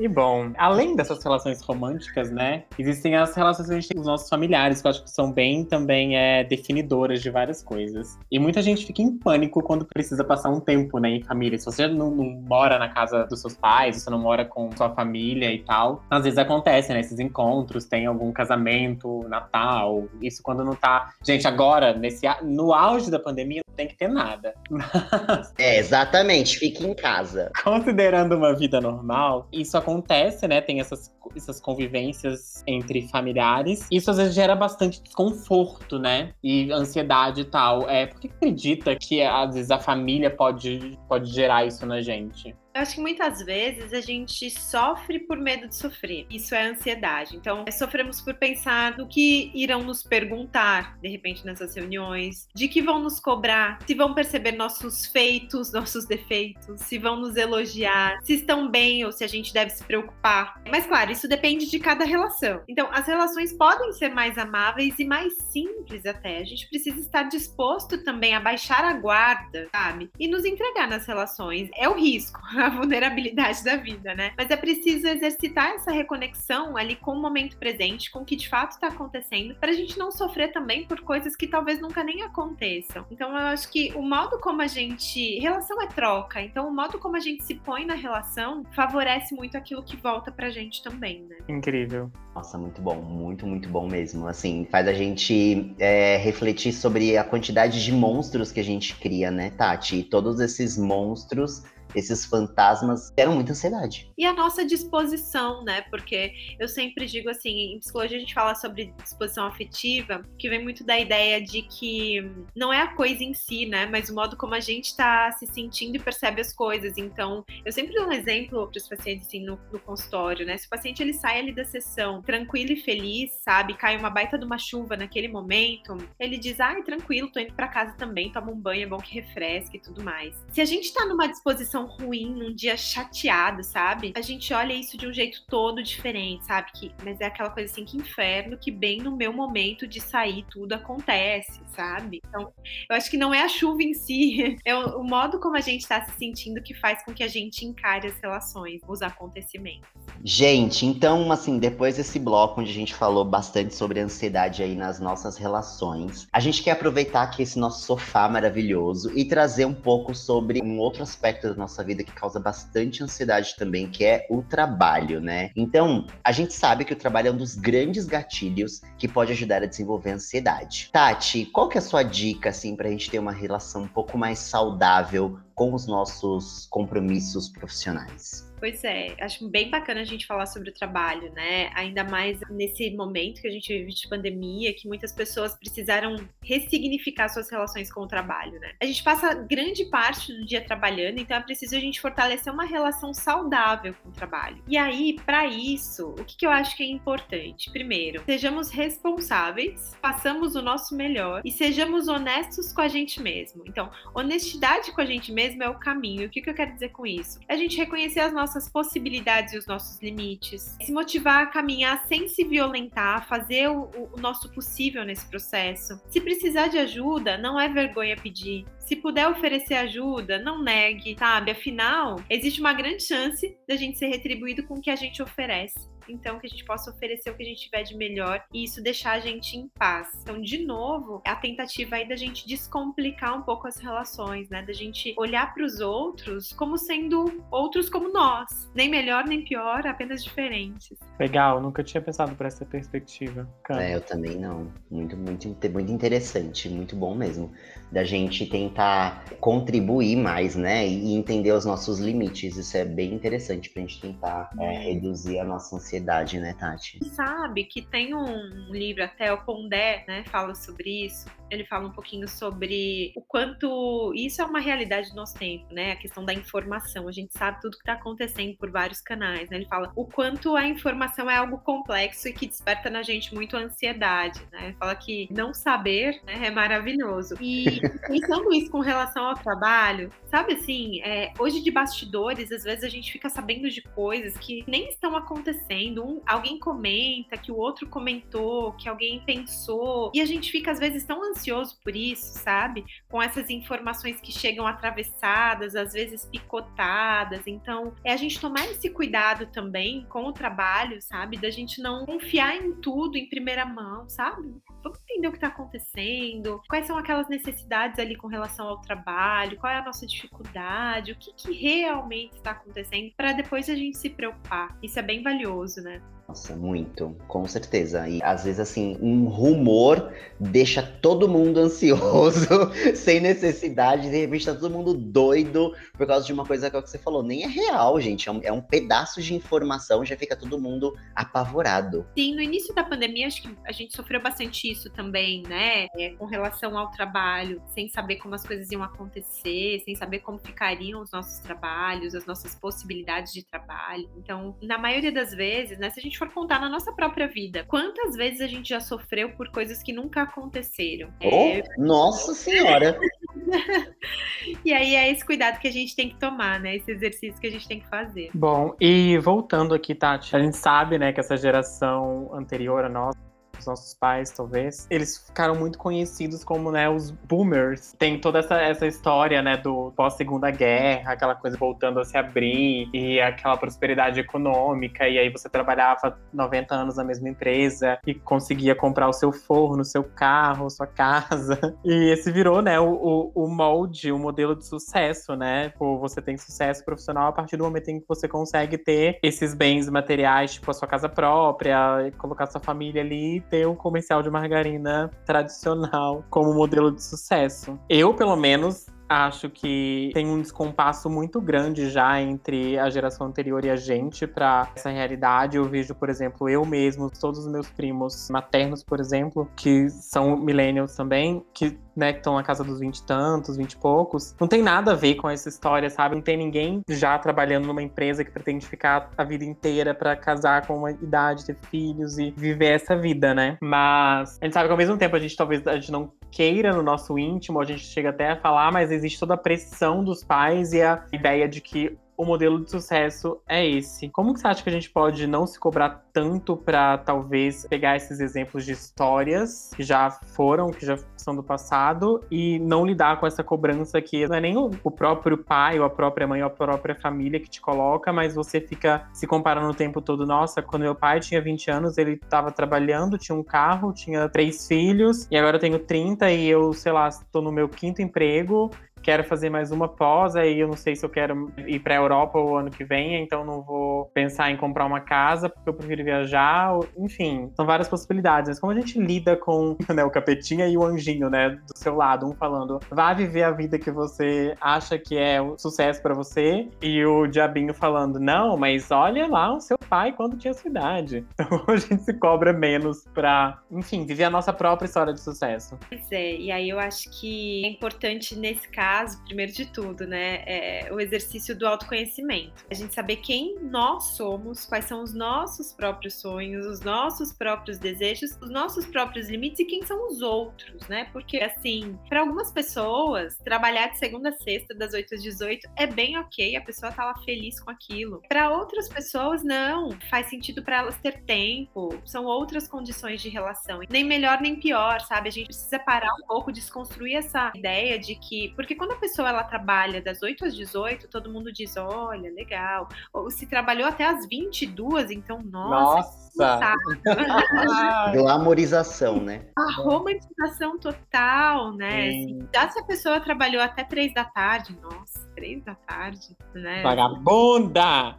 E bom, além dessas relações românticas, né, existem as relações que a gente tem com os nossos familiares, que eu acho que são bem também definidoras de várias coisas. E muita gente fica em pânico quando precisa passar um tempo, né, em família. Se você não mora na casa dos seus pais, se você não mora com sua família e tal, às vezes acontece, né, esses encontros, tem algum casamento, Natal, isso quando não tá... Gente, agora, no auge da pandemia, não tem que ter nada. Mas... É, exatamente, fique em casa. Considerando uma vida normal, isso acontece, né? Tem essas convivências entre familiares. Isso às vezes gera bastante desconforto, né? E ansiedade e tal. Por que acredita que às vezes a família pode gerar isso na gente? Eu acho que muitas vezes a gente sofre por medo de sofrer. Isso é ansiedade. Então, sofremos por pensar no que irão nos perguntar, de repente, nessas reuniões. De que vão nos cobrar. Se vão perceber nossos feitos, nossos defeitos. Se vão nos elogiar. Se estão bem ou se a gente deve se preocupar. Mas, claro, isso depende de cada relação. Então, as relações podem ser mais amáveis e mais simples até. A gente precisa estar disposto também a baixar a guarda, sabe? E nos entregar nas relações. É o risco. A vulnerabilidade da vida, né? Mas é preciso exercitar essa reconexão ali com o momento presente, com o que de fato tá acontecendo, pra gente não sofrer também por coisas que talvez nunca nem aconteçam. Então eu acho que o modo como a gente... Relação é troca, então o modo como a gente se põe na relação favorece muito aquilo que volta pra gente também. também, né? Incrível. Nossa, muito bom, muito bom mesmo. Assim, faz a gente refletir sobre a quantidade de monstros que a gente cria, né, Tati? E todos esses monstros, esses fantasmas, deram muita ansiedade. E a nossa disposição, né? Porque eu sempre digo assim, em psicologia a gente fala sobre disposição afetiva, que vem muito da ideia de que não é a coisa em si, né? Mas o modo como a gente tá se sentindo e percebe as coisas. Então, eu sempre dou um exemplo para os pacientes, assim, no consultório, né? Se o paciente, ele sai ali da sessão tranquilo e feliz, sabe? Cai uma baita de uma chuva naquele momento, ele diz, ai, tranquilo, tô indo para casa também, toma um banho, é bom que refresque e tudo mais. Se a gente tá numa disposição ruim, num dia chateado, sabe? A gente olha isso de um jeito todo diferente, sabe? Mas é aquela coisa assim, que inferno, que bem no meu momento de sair tudo acontece, sabe? Então, eu acho que não é a chuva em si, é o modo como a gente tá se sentindo que faz com que a gente encare as relações, os acontecimentos. Gente, então, assim, depois desse bloco onde a gente falou bastante sobre a ansiedade aí nas nossas relações, a gente quer aproveitar aqui esse nosso sofá maravilhoso e trazer um pouco sobre um outro aspecto da nossa vida que causa bastante ansiedade também, que é o trabalho, né? Então, a gente sabe que o trabalho é um dos grandes gatilhos que pode ajudar a desenvolver a ansiedade. Tati, qual que é a sua dica, assim, pra gente ter uma relação um pouco mais saudável com os nossos compromissos profissionais? Pois é, acho bem bacana a gente falar sobre o trabalho, né? Ainda mais nesse momento que a gente vive de pandemia, que muitas pessoas precisaram ressignificar suas relações com o trabalho, né? A gente passa grande parte do dia trabalhando, então é preciso a gente fortalecer uma relação saudável com o trabalho. E aí, para isso, o que eu acho que é importante? Primeiro, sejamos responsáveis, façamos o nosso melhor e sejamos honestos com a gente mesmo. Então, honestidade com a gente mesmo é o caminho. O que eu quero dizer com isso? É a gente reconhecer as nossas possibilidades e os nossos limites, se motivar a caminhar sem se violentar, fazer o nosso possível nesse processo. Se precisar de ajuda, não é vergonha pedir. Se puder oferecer ajuda, não negue, sabe? Afinal, existe uma grande chance da gente ser retribuído com o que a gente oferece. Então, que a gente possa oferecer o que a gente tiver de melhor e isso deixar a gente em paz. Então, de novo, a tentativa aí da gente descomplicar um pouco as relações, né? Da gente olhar para os outros como sendo outros como nós. Nem melhor, nem pior, apenas diferentes. Legal, nunca tinha pensado por essa perspectiva. Eu também não. Muito interessante, muito bom mesmo. Da gente tentar contribuir mais, né? E entender os nossos limites. Isso é bem interessante pra gente tentar reduzir a nossa ansiedade. Né, Tati? Sabe que tem um livro, até o Pondé, né, fala sobre isso. Ele fala um pouquinho sobre o quanto isso é uma realidade do nosso tempo, né? A questão da informação. A gente sabe tudo que tá acontecendo por vários canais, né? Ele fala o quanto a informação é algo complexo e que desperta na gente muito a ansiedade, né? Fala que não saber, né, é maravilhoso. E pensando isso com relação ao trabalho, sabe assim, hoje de bastidores, às vezes a gente fica sabendo de coisas que nem estão acontecendo. Alguém comenta, que o outro comentou, que alguém pensou. E a gente fica, às vezes, tão ansioso por isso, sabe? Com essas informações que chegam atravessadas, às vezes picotadas. Então, é a gente tomar esse cuidado também com o trabalho, sabe? Da gente não confiar em tudo em primeira mão, sabe? Vamos entender o que tá acontecendo, quais são aquelas necessidades ali com relação ao trabalho, qual é a nossa dificuldade, o que realmente está acontecendo, para depois a gente se preocupar. Isso é bem valioso, né? Nossa, muito, com certeza. E às vezes, assim, um rumor deixa todo mundo ansioso, sem necessidade. De repente tá todo mundo doido por causa de uma coisa que você falou. Nem é real, gente. É um pedaço de informação, já fica todo mundo apavorado. Sim, no início da pandemia, acho que a gente sofreu bastante isso também, né? Com relação ao trabalho, sem saber como as coisas iam acontecer, sem saber como ficariam os nossos trabalhos, as nossas possibilidades de trabalho. Então, na maioria das vezes, né, se a gente for contar na nossa própria vida, quantas vezes a gente já sofreu por coisas que nunca aconteceram? Nossa Senhora! E aí é esse cuidado que a gente tem que tomar, né? Esse exercício que a gente tem que fazer. Bom, e voltando aqui, Tati, a gente sabe, né, que essa geração anterior à nossa os nossos pais, talvez, eles ficaram muito conhecidos como, né, os boomers. Tem toda essa história, né, do pós-segunda guerra, aquela coisa voltando a se abrir e aquela prosperidade econômica, e aí você trabalhava 90 anos na mesma empresa e conseguia comprar o seu forno, o seu carro, sua casa. E esse virou, né, o molde, o modelo de sucesso, né? Tipo, você tem sucesso profissional a partir do momento em que você consegue ter esses bens materiais, tipo a sua casa própria, colocar sua família ali e ter um comercial de margarina tradicional como modelo de sucesso. Eu, pelo menos, acho que tem um descompasso muito grande já entre a geração anterior e a gente pra essa realidade. Eu vejo, por exemplo, eu mesmo, todos os meus primos maternos, por exemplo, que são millennials também, que, né, que estão na casa dos 20 e tantos, 20 e poucos. Não tem nada a ver com essa história, sabe? Não tem ninguém já trabalhando numa empresa que pretende ficar a vida inteira pra casar com uma idade, ter filhos e viver essa vida, né? Mas a gente sabe que ao mesmo tempo a gente não queira no nosso íntimo, a gente chega até a falar, mas existe toda a pressão dos pais e a ideia de que o modelo de sucesso é esse. Como que você acha que a gente pode não se cobrar tanto para talvez pegar esses exemplos de histórias que já foram, que já são do passado, e não lidar com essa cobrança que não é nem o próprio pai, ou a própria mãe, ou a própria família que te coloca, mas você fica se comparando o tempo todo. Nossa, quando meu pai tinha 20 anos, ele estava trabalhando, tinha um carro, tinha 3 filhos, e agora eu tenho 30 e eu, sei lá, estou no meu 5º emprego, quero fazer mais uma pós, aí eu não sei se eu quero ir pra Europa o ano que vem, então não vou pensar em comprar uma casa, porque eu prefiro viajar, enfim, são várias possibilidades. Mas como a gente lida com, né, o capetinha e o anjinho, né, do seu lado, um falando, vá viver a vida que você acha que é um sucesso pra você, e o diabinho falando, não, mas olha lá o seu pai quando tinha sua idade. Então a gente se cobra menos pra, enfim, viver a nossa própria história de sucesso. Pois é, e aí eu acho que é importante nesse caso, primeiro de tudo, né, é o exercício do autoconhecimento. A gente saber quem nós somos, quais são os nossos próprios sonhos, os nossos próprios desejos, os nossos próprios limites e quem são os outros, né? Porque, assim, para algumas pessoas, trabalhar de segunda a sexta, das 8 às 18, é bem ok, a pessoa tá lá feliz com aquilo. Para outras pessoas, não. Faz sentido para elas ter tempo, são outras condições de relação. Nem melhor, nem pior, sabe? A gente precisa parar um pouco, desconstruir essa ideia de que... Porque quando a pessoa ela trabalha das 8 às 18, todo mundo diz, olha, legal. Ou se trabalhou até às 22, então, nossa. Glamorização, né? A romantização total, né? Assim, se a pessoa trabalhou até 3 da tarde, nossa, 3 da tarde, né? Vagabunda!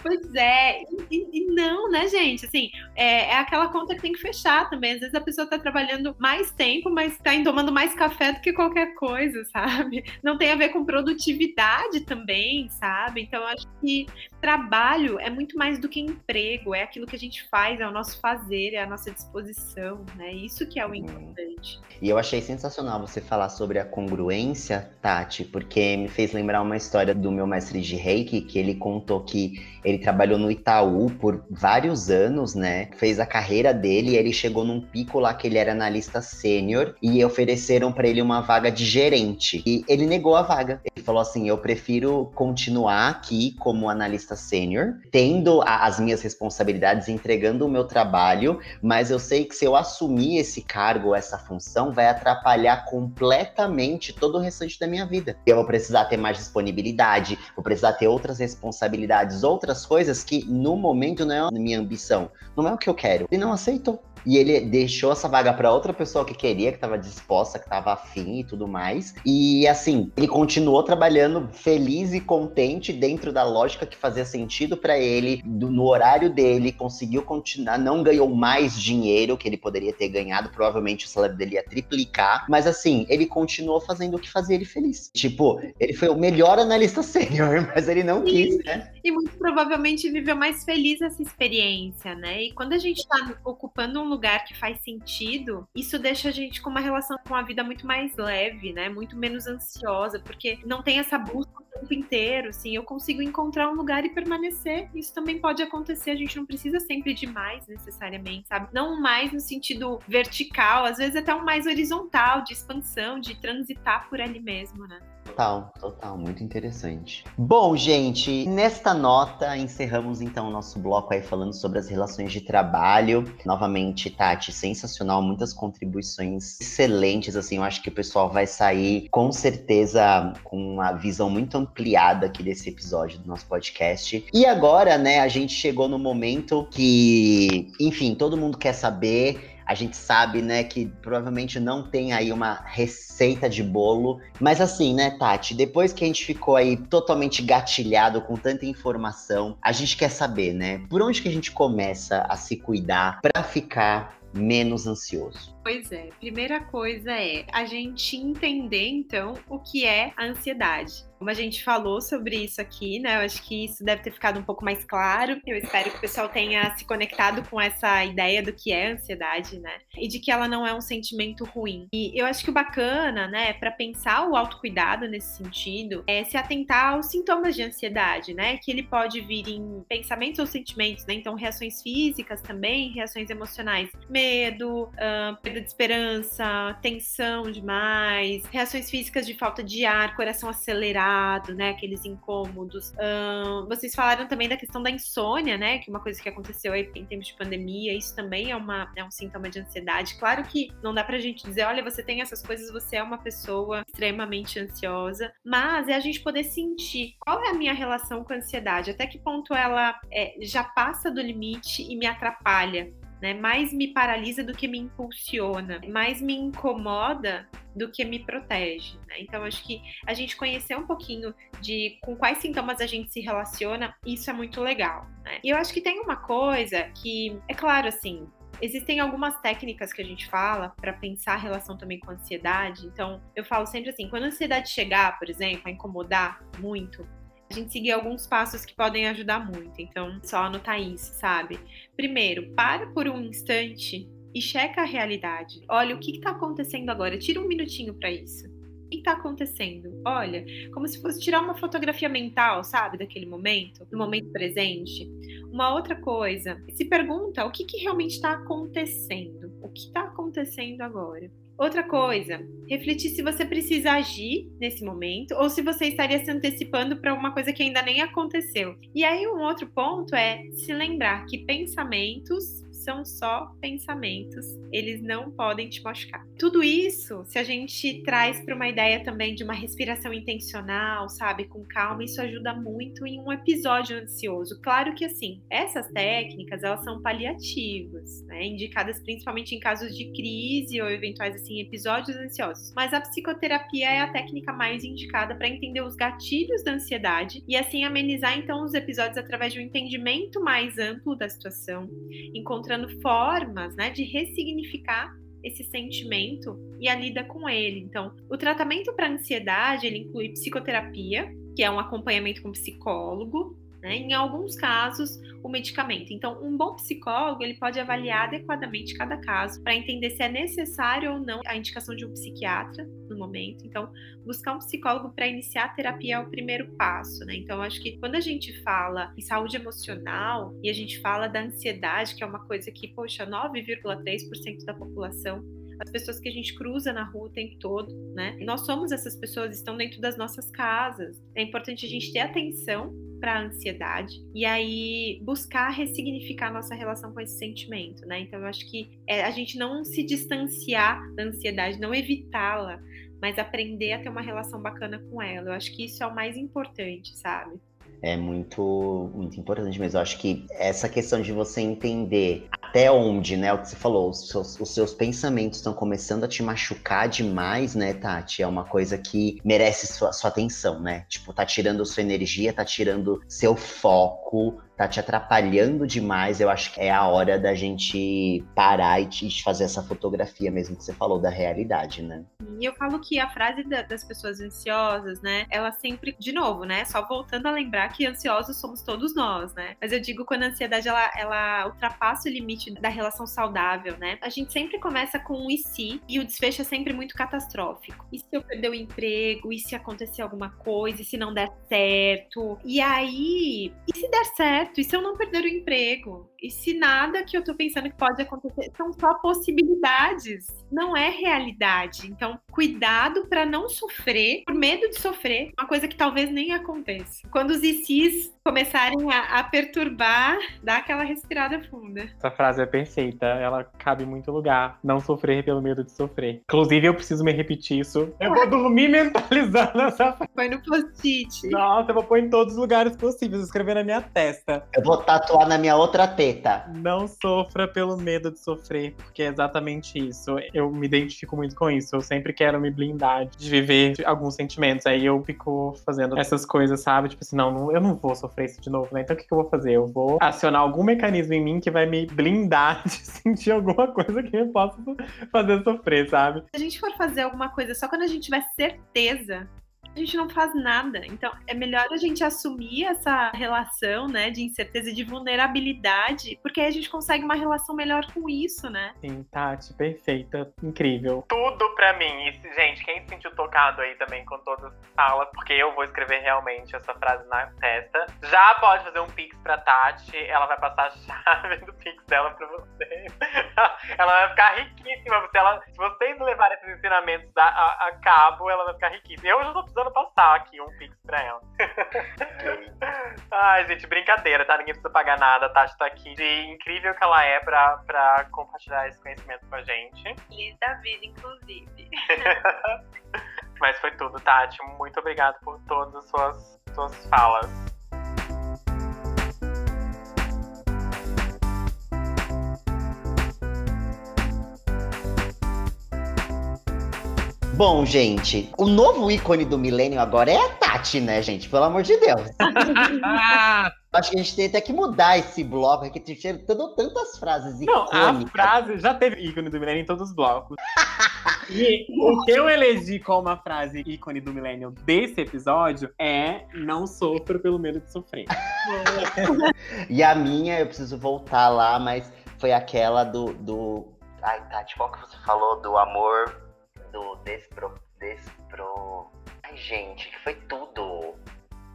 Pois é, e não, né, gente? Assim, é aquela conta que tem que fechar também. Às vezes a pessoa tá trabalhando mais tempo, mas tá tomando mais café do que qualquer coisa, sabe? Não tem a ver com produtividade também, sabe? Então, eu acho que trabalho é muito mais do que emprego, é aquilo que a gente faz, é o nosso fazer, é a nossa disposição, né? Isso que é o importante. E eu achei sensacional você falar sobre a congruência, Tati, porque me fez lembrar uma história do meu mestre de Reiki, que ele contou que ele trabalhou no Itaú por vários anos, né? Fez a carreira dele e ele chegou num pico lá que ele era analista sênior e ofereceram pra ele uma vaga de gerente. E ele negou a vaga. Ele falou assim, eu prefiro continuar aqui como analista sênior, tendo as minhas responsabilidades, entregando o meu trabalho, mas eu sei que se eu assumir esse cargo, essa função, vai atrapalhar completamente todo o restante da minha vida. Eu vou precisar ter mais disponibilidade, vou precisar ter outras responsabilidades, outras coisas que no momento não é a minha ambição, não é o que eu quero. Ele não aceitou. E ele deixou essa vaga pra outra pessoa que queria, que tava disposta, que tava afim e tudo mais. E assim, ele continuou trabalhando feliz e contente dentro da lógica que fazia sentido pra ele, no horário dele, conseguiu continuar, não ganhou mais dinheiro que ele poderia ter ganhado, provavelmente o salário dele ia triplicar, mas assim, ele continuou fazendo o que fazia ele feliz. Tipo, ele foi o melhor analista sênior, mas ele não quis, né? E muito provavelmente viveu mais feliz essa experiência, né? E quando a gente tá ocupando um lugar que faz sentido, isso deixa a gente com uma relação com a vida muito mais leve, né? Muito menos ansiosa, porque não tem essa busca tempo inteiro, assim, eu consigo encontrar um lugar e permanecer. Isso também pode acontecer, a gente não precisa sempre de mais, necessariamente, sabe? Não mais no sentido vertical, às vezes até um mais horizontal, de expansão, de transitar por ali mesmo, né? Total, muito interessante. Bom, gente, nesta nota encerramos então o nosso bloco aí falando sobre as relações de trabalho. Novamente, Tati, sensacional, muitas contribuições excelentes, assim, eu acho que o pessoal vai sair com certeza com uma visão muito ampliada aqui desse episódio do nosso podcast. E agora, né, a gente chegou no momento que, enfim, todo mundo quer saber. A gente sabe, né, que provavelmente não tem aí uma receita de bolo. Mas assim, né, Tati, depois que a gente ficou aí totalmente gatilhado com tanta informação, a gente quer saber, né, por onde que a gente começa a se cuidar pra ficar menos ansioso? Pois é, primeira coisa é a gente entender, então, o que é a ansiedade. Como a gente falou sobre isso aqui, né, eu acho que isso deve ter ficado um pouco mais claro. Eu espero que o pessoal tenha se conectado com essa ideia do que é a ansiedade, né, e de que ela não é um sentimento ruim. E eu acho que o bacana, né, para pensar o autocuidado nesse sentido, é se atentar aos sintomas de ansiedade, né, que ele pode vir em pensamentos ou sentimentos, né, então reações físicas também, reações emocionais, medo, perda de esperança, tensão demais, reações físicas de falta de ar, coração acelerado, né, aqueles incômodos. Vocês falaram também da questão da insônia, né, que uma coisa que aconteceu aí em tempos de pandemia, isso também é um sintoma de ansiedade. Claro que não dá pra gente dizer, olha, você tem essas coisas, você é uma pessoa extremamente ansiosa, mas é a gente poder sentir qual é a minha relação com a ansiedade, até que ponto ela já passa do limite e me atrapalha, né, mais me paralisa do que me impulsiona, mais me incomoda do que me protege, né? Então acho que a gente conhecer um pouquinho de com quais sintomas a gente se relaciona, isso é muito legal, né? E eu acho que tem uma coisa que, é claro, assim, existem algumas técnicas que a gente fala para pensar a relação também com a ansiedade. Então eu falo sempre assim, quando a ansiedade chegar, por exemplo, a incomodar muito, a gente seguir alguns passos que podem ajudar muito. Então, só anotar isso, sabe? Primeiro, para por um instante e checa a realidade. Olha, o que está acontecendo agora? Tira um minutinho para isso. O que está acontecendo? Olha, como se fosse tirar uma fotografia mental, sabe? Daquele momento, do momento presente. Uma outra coisa, se pergunta o que realmente está acontecendo. O que está acontecendo agora? Outra coisa, refletir se você precisa agir nesse momento ou se você estaria se antecipando para uma coisa que ainda nem aconteceu. E aí um outro ponto é se lembrar que pensamentos são só pensamentos, eles não podem te machucar. Tudo isso, se a gente traz para uma ideia também de uma respiração intencional, sabe, com calma, isso ajuda muito em um episódio ansioso. Claro que, assim, essas técnicas, elas são paliativas, né, indicadas principalmente em casos de crise ou eventuais, assim, episódios ansiosos. Mas a psicoterapia é a técnica mais indicada para entender os gatilhos da ansiedade e, assim, amenizar, então, os episódios através de um entendimento mais amplo da situação, encontrando formas, né, de ressignificar esse sentimento e a lida com ele. Então, o tratamento para ansiedade, ele inclui psicoterapia, que é um acompanhamento com psicólogo, né, em alguns casos, o medicamento. Então, um bom psicólogo, ele pode avaliar adequadamente cada caso para entender se é necessário ou não a indicação de um psiquiatra no momento. Então, buscar um psicólogo para iniciar a terapia é o primeiro passo, né? Então, acho que quando a gente fala em saúde emocional e a gente fala da ansiedade, que é uma coisa que, poxa, 9,3% da população, as pessoas que a gente cruza na rua o tempo todo, né? Nós somos essas pessoas, estão dentro das nossas casas. É importante a gente ter atenção para a ansiedade e aí buscar ressignificar a nossa relação com esse sentimento, né? Então eu acho que a gente não se distanciar da ansiedade, não evitá-la, mas aprender a ter uma relação bacana com ela. Eu acho que isso é o mais importante, sabe? É muito importante mesmo. Eu acho que essa questão de você entender até onde, né, o que você falou, os seus pensamentos estão começando a te machucar demais, né, Tati? É uma coisa que merece sua atenção, né? Tipo, tá tirando sua energia, tá tirando seu foco, tá te atrapalhando demais, eu acho que é a hora da gente parar e te fazer essa fotografia mesmo que você falou, da realidade, né? E eu falo que a frase das pessoas ansiosas, né, ela sempre, de novo, né, só voltando a lembrar que ansiosos somos todos nós, né? Mas eu digo quando a ansiedade, ela ultrapassa o limite da relação saudável, né? A gente sempre começa com um e se, e o desfecho é sempre muito catastrófico. E se eu perder o emprego? E se acontecer alguma coisa? E se não der certo? E aí, e se der certo? E se eu não perder o emprego? E se nada que eu tô pensando que pode acontecer? São só possibilidades, não é realidade. Então, cuidado para não sofrer, por medo de sofrer, uma coisa que talvez nem aconteça. Quando os ICs começarem a perturbar, dá aquela respirada funda. Essa frase é perfeita, ela cabe em muito lugar. Não sofrer pelo medo de sofrer. Inclusive, eu preciso me repetir isso. Eu vou dormir mentalizando essa frase. Põe no post-it. Nossa, eu vou pôr em todos os lugares possíveis, escrever na minha testa. Eu vou tatuar na minha outra teta. Não sofra pelo medo de sofrer, porque é exatamente isso. Eu me identifico muito com isso. Eu sempre quero me blindar de viver alguns sentimentos. Aí eu fico fazendo essas coisas, sabe? Tipo assim, não, eu não vou sofrer isso de novo, né? Então o que eu vou fazer? Eu vou acionar algum mecanismo em mim que vai me blindar de sentir alguma coisa que eu possa fazer sofrer, sabe? Se a gente for fazer alguma coisa só quando a gente tiver certeza, a gente não faz nada. Então, é melhor a gente assumir essa relação, né, de incerteza, de vulnerabilidade, porque aí a gente consegue uma relação melhor com isso, né? Sim, Tati, perfeita, incrível. Tudo pra mim. E, gente, quem se sentiu tocado aí também com todas as falas, porque eu vou escrever realmente essa frase na testa, já pode fazer um pix pra Tati, ela vai passar a chave do pix dela pra vocês. Ela vai ficar riquíssima. Se vocês levarem esses ensinamentos a cabo, ela vai ficar riquíssima. Eu já tô precisando passar aqui um pix pra ela. Ai, gente, brincadeira, tá? Ninguém precisa pagar nada. A Tati tá aqui, de incrível que ela é, pra compartilhar esse conhecimento com a gente. E da vida, inclusive. Mas foi tudo, Tati. Muito obrigado por todas as suas falas. Bom, gente, o novo ícone do milênio agora é a Tati, né, gente? Pelo amor de Deus. Acho que a gente tem até que mudar esse bloco aqui, tendo tantas frases icônicas. Não, a frase já teve ícone do milênio em todos os blocos. E o que eu elegi como a frase ícone do milênio desse episódio é: não sofro pelo medo de sofrer. E a minha, eu preciso voltar lá, mas foi aquela do... Ai, Tati, qual que você falou do amor... Ai, gente, que foi tudo.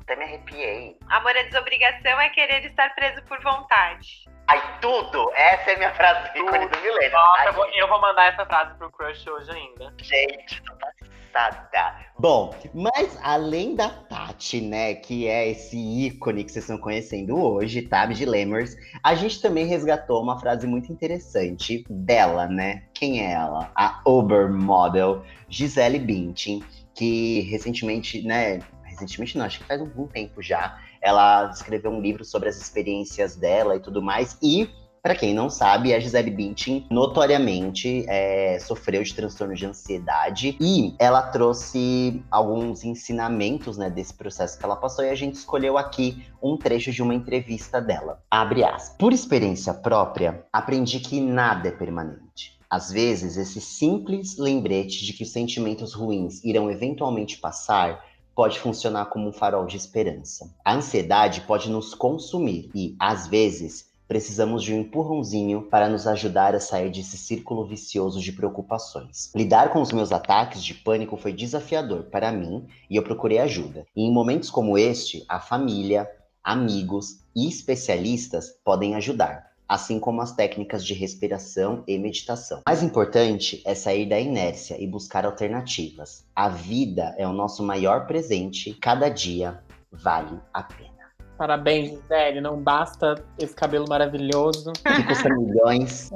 Até me arrepiei. Amor é desobrigação, é querer estar preso por vontade. Ai, tudo! Essa é a minha frase ícone do milênio. Nossa, eu vou mandar essa frase pro crush hoje ainda. Gente, tô passada. Bom, mas além da Tati, né, que é esse ícone que vocês estão conhecendo hoje, tá, de Lemurs, a gente também resgatou uma frase muito interessante dela, né? Quem é ela? A Uber model Gisele Bündchen, que recentemente, né, não, acho que faz algum tempo já, ela escreveu um livro sobre as experiências dela e tudo mais. E, pra quem não sabe, a Gisele Bündchen notoriamente sofreu de transtorno de ansiedade. E ela trouxe alguns ensinamentos, né, desse processo que ela passou. E a gente escolheu aqui um trecho de uma entrevista dela. Abre aspas. Por experiência própria, aprendi que nada é permanente. Às vezes, esse simples lembrete de que os sentimentos ruins irão eventualmente passar pode funcionar como um farol de esperança. A ansiedade pode nos consumir e, às vezes, precisamos de um empurrãozinho para nos ajudar a sair desse círculo vicioso de preocupações. Lidar com os meus ataques de pânico foi desafiador para mim e eu procurei ajuda. E em momentos como este, a família, amigos e especialistas podem ajudar, assim como as técnicas de respiração e meditação. Mais importante é sair da inércia e buscar alternativas. A vida é o nosso maior presente, cada dia vale a pena. Parabéns, Gisele, não basta esse cabelo maravilhoso. Que custa milhões.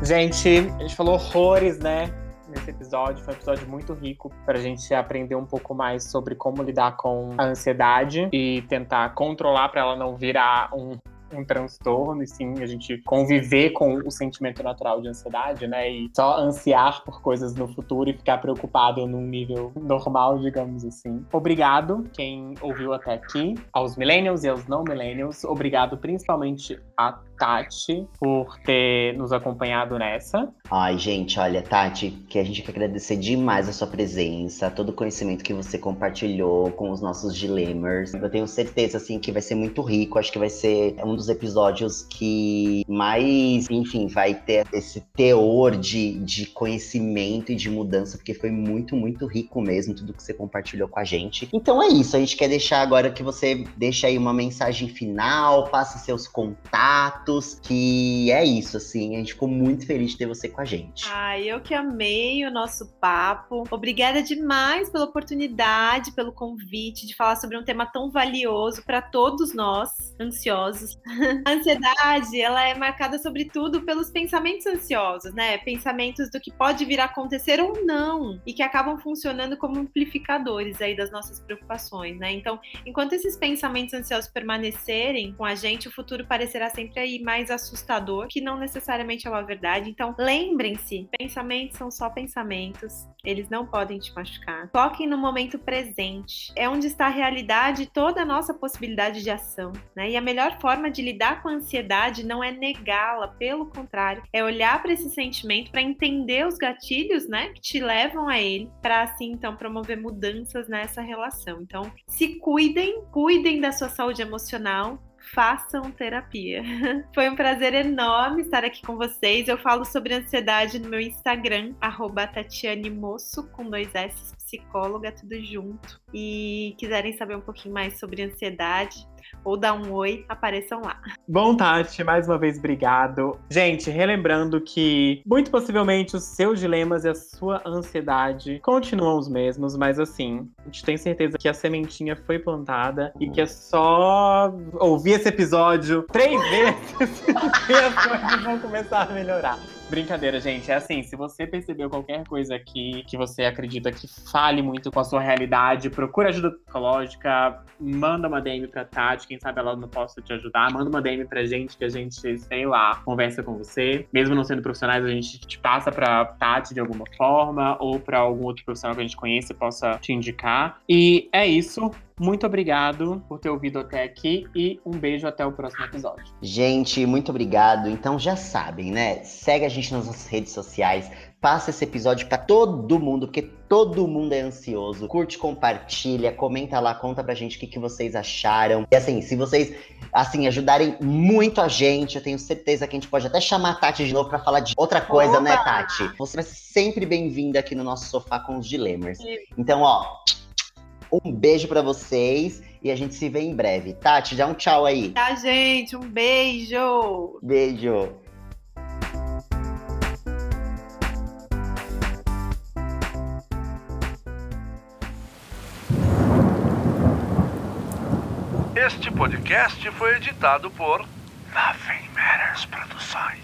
Gente, a gente falou horrores, né, nesse episódio. Foi um episódio muito rico pra gente aprender um pouco mais sobre como lidar com a ansiedade e tentar controlar pra ela não virar um um transtorno, e sim a gente conviver com o sentimento natural de ansiedade, né? E só ansiar por coisas no futuro e ficar preocupado num nível normal, digamos assim. Obrigado quem ouviu até aqui, aos millennials e aos não millennials. Obrigado principalmente a Tati por ter nos acompanhado nessa. Ai, gente, olha, Tati, que a gente quer agradecer demais a sua presença, todo o conhecimento que você compartilhou com os nossos dilemas. Eu tenho certeza, assim, que vai ser muito rico. Acho que vai ser um dos episódios que mais, enfim, vai ter esse teor de conhecimento e de mudança, porque foi muito, muito rico mesmo tudo que você compartilhou com a gente. Então é isso, a gente quer deixar agora que você deixe aí uma mensagem final, passe seus contatos, que é isso, assim, a gente ficou muito feliz de ter você com a gente. Ai, eu que amei o nosso papo. Obrigada demais pela oportunidade, pelo convite de falar sobre um tema tão valioso para todos nós, ansiosos. A ansiedade, ela é marcada sobretudo pelos pensamentos ansiosos, né? Pensamentos do que pode vir a acontecer ou não, e que acabam funcionando como amplificadores aí das nossas preocupações, né? Então, enquanto esses pensamentos ansiosos permanecerem com a gente, o futuro parecerá sempre aí mais assustador, que não necessariamente é uma verdade. Então, lembrem-se, pensamentos são só pensamentos, eles não podem te machucar. Foquem no momento presente, é onde está a realidade e toda a nossa possibilidade de ação, né? E a melhor forma de lidar com a ansiedade não é negá-la, pelo contrário, é olhar para esse sentimento, para entender os gatilhos, né, que te levam a ele, para assim então promover mudanças nessa relação. Então, se cuidem da sua saúde emocional. Façam terapia. Foi um prazer enorme estar aqui com vocês. Eu falo sobre ansiedade no meu Instagram, @TatianeMoço, com 2 S, psicóloga, tudo junto. E quiserem saber um pouquinho mais sobre ansiedade ou dar um oi, apareçam lá. Bom, Tati, mais uma vez, obrigado. Gente, relembrando que muito possivelmente os seus dilemas e a sua ansiedade continuam os mesmos, mas assim, a gente tem certeza que a sementinha foi plantada e que é só ouvir esse episódio 3 vezes e as coisas vão começar a melhorar. Brincadeira, gente. É assim, se você percebeu qualquer coisa aqui que você acredita que fale muito com a sua realidade, procura ajuda psicológica, manda uma DM pra Tati, quem sabe ela não possa te ajudar. Manda uma DM pra gente, que a gente, sei lá, conversa com você. Mesmo não sendo profissionais, a gente te passa pra Tati de alguma forma, ou pra algum outro profissional que a gente conheça e possa te indicar. E é isso. Muito obrigado por ter ouvido até aqui e um beijo até o próximo episódio. Gente, muito obrigado. Então já sabem, né? Segue a gente nas nossas redes sociais. Passa esse episódio pra todo mundo, porque todo mundo é ansioso. Curte, compartilha, comenta lá, conta pra gente o que vocês acharam. E assim, se vocês, assim, ajudarem muito a gente, eu tenho certeza que a gente pode até chamar a Tati de novo pra falar de outra coisa, Opa! Né, Tati? Você vai ser sempre bem-vinda aqui no nosso sofá com os dilemas. Então, ó, um beijo pra vocês e a gente se vê em breve. Tati, dá um tchau aí. Tá, gente. Um beijo. Beijo. Este podcast foi editado por Nothing Matters Produções.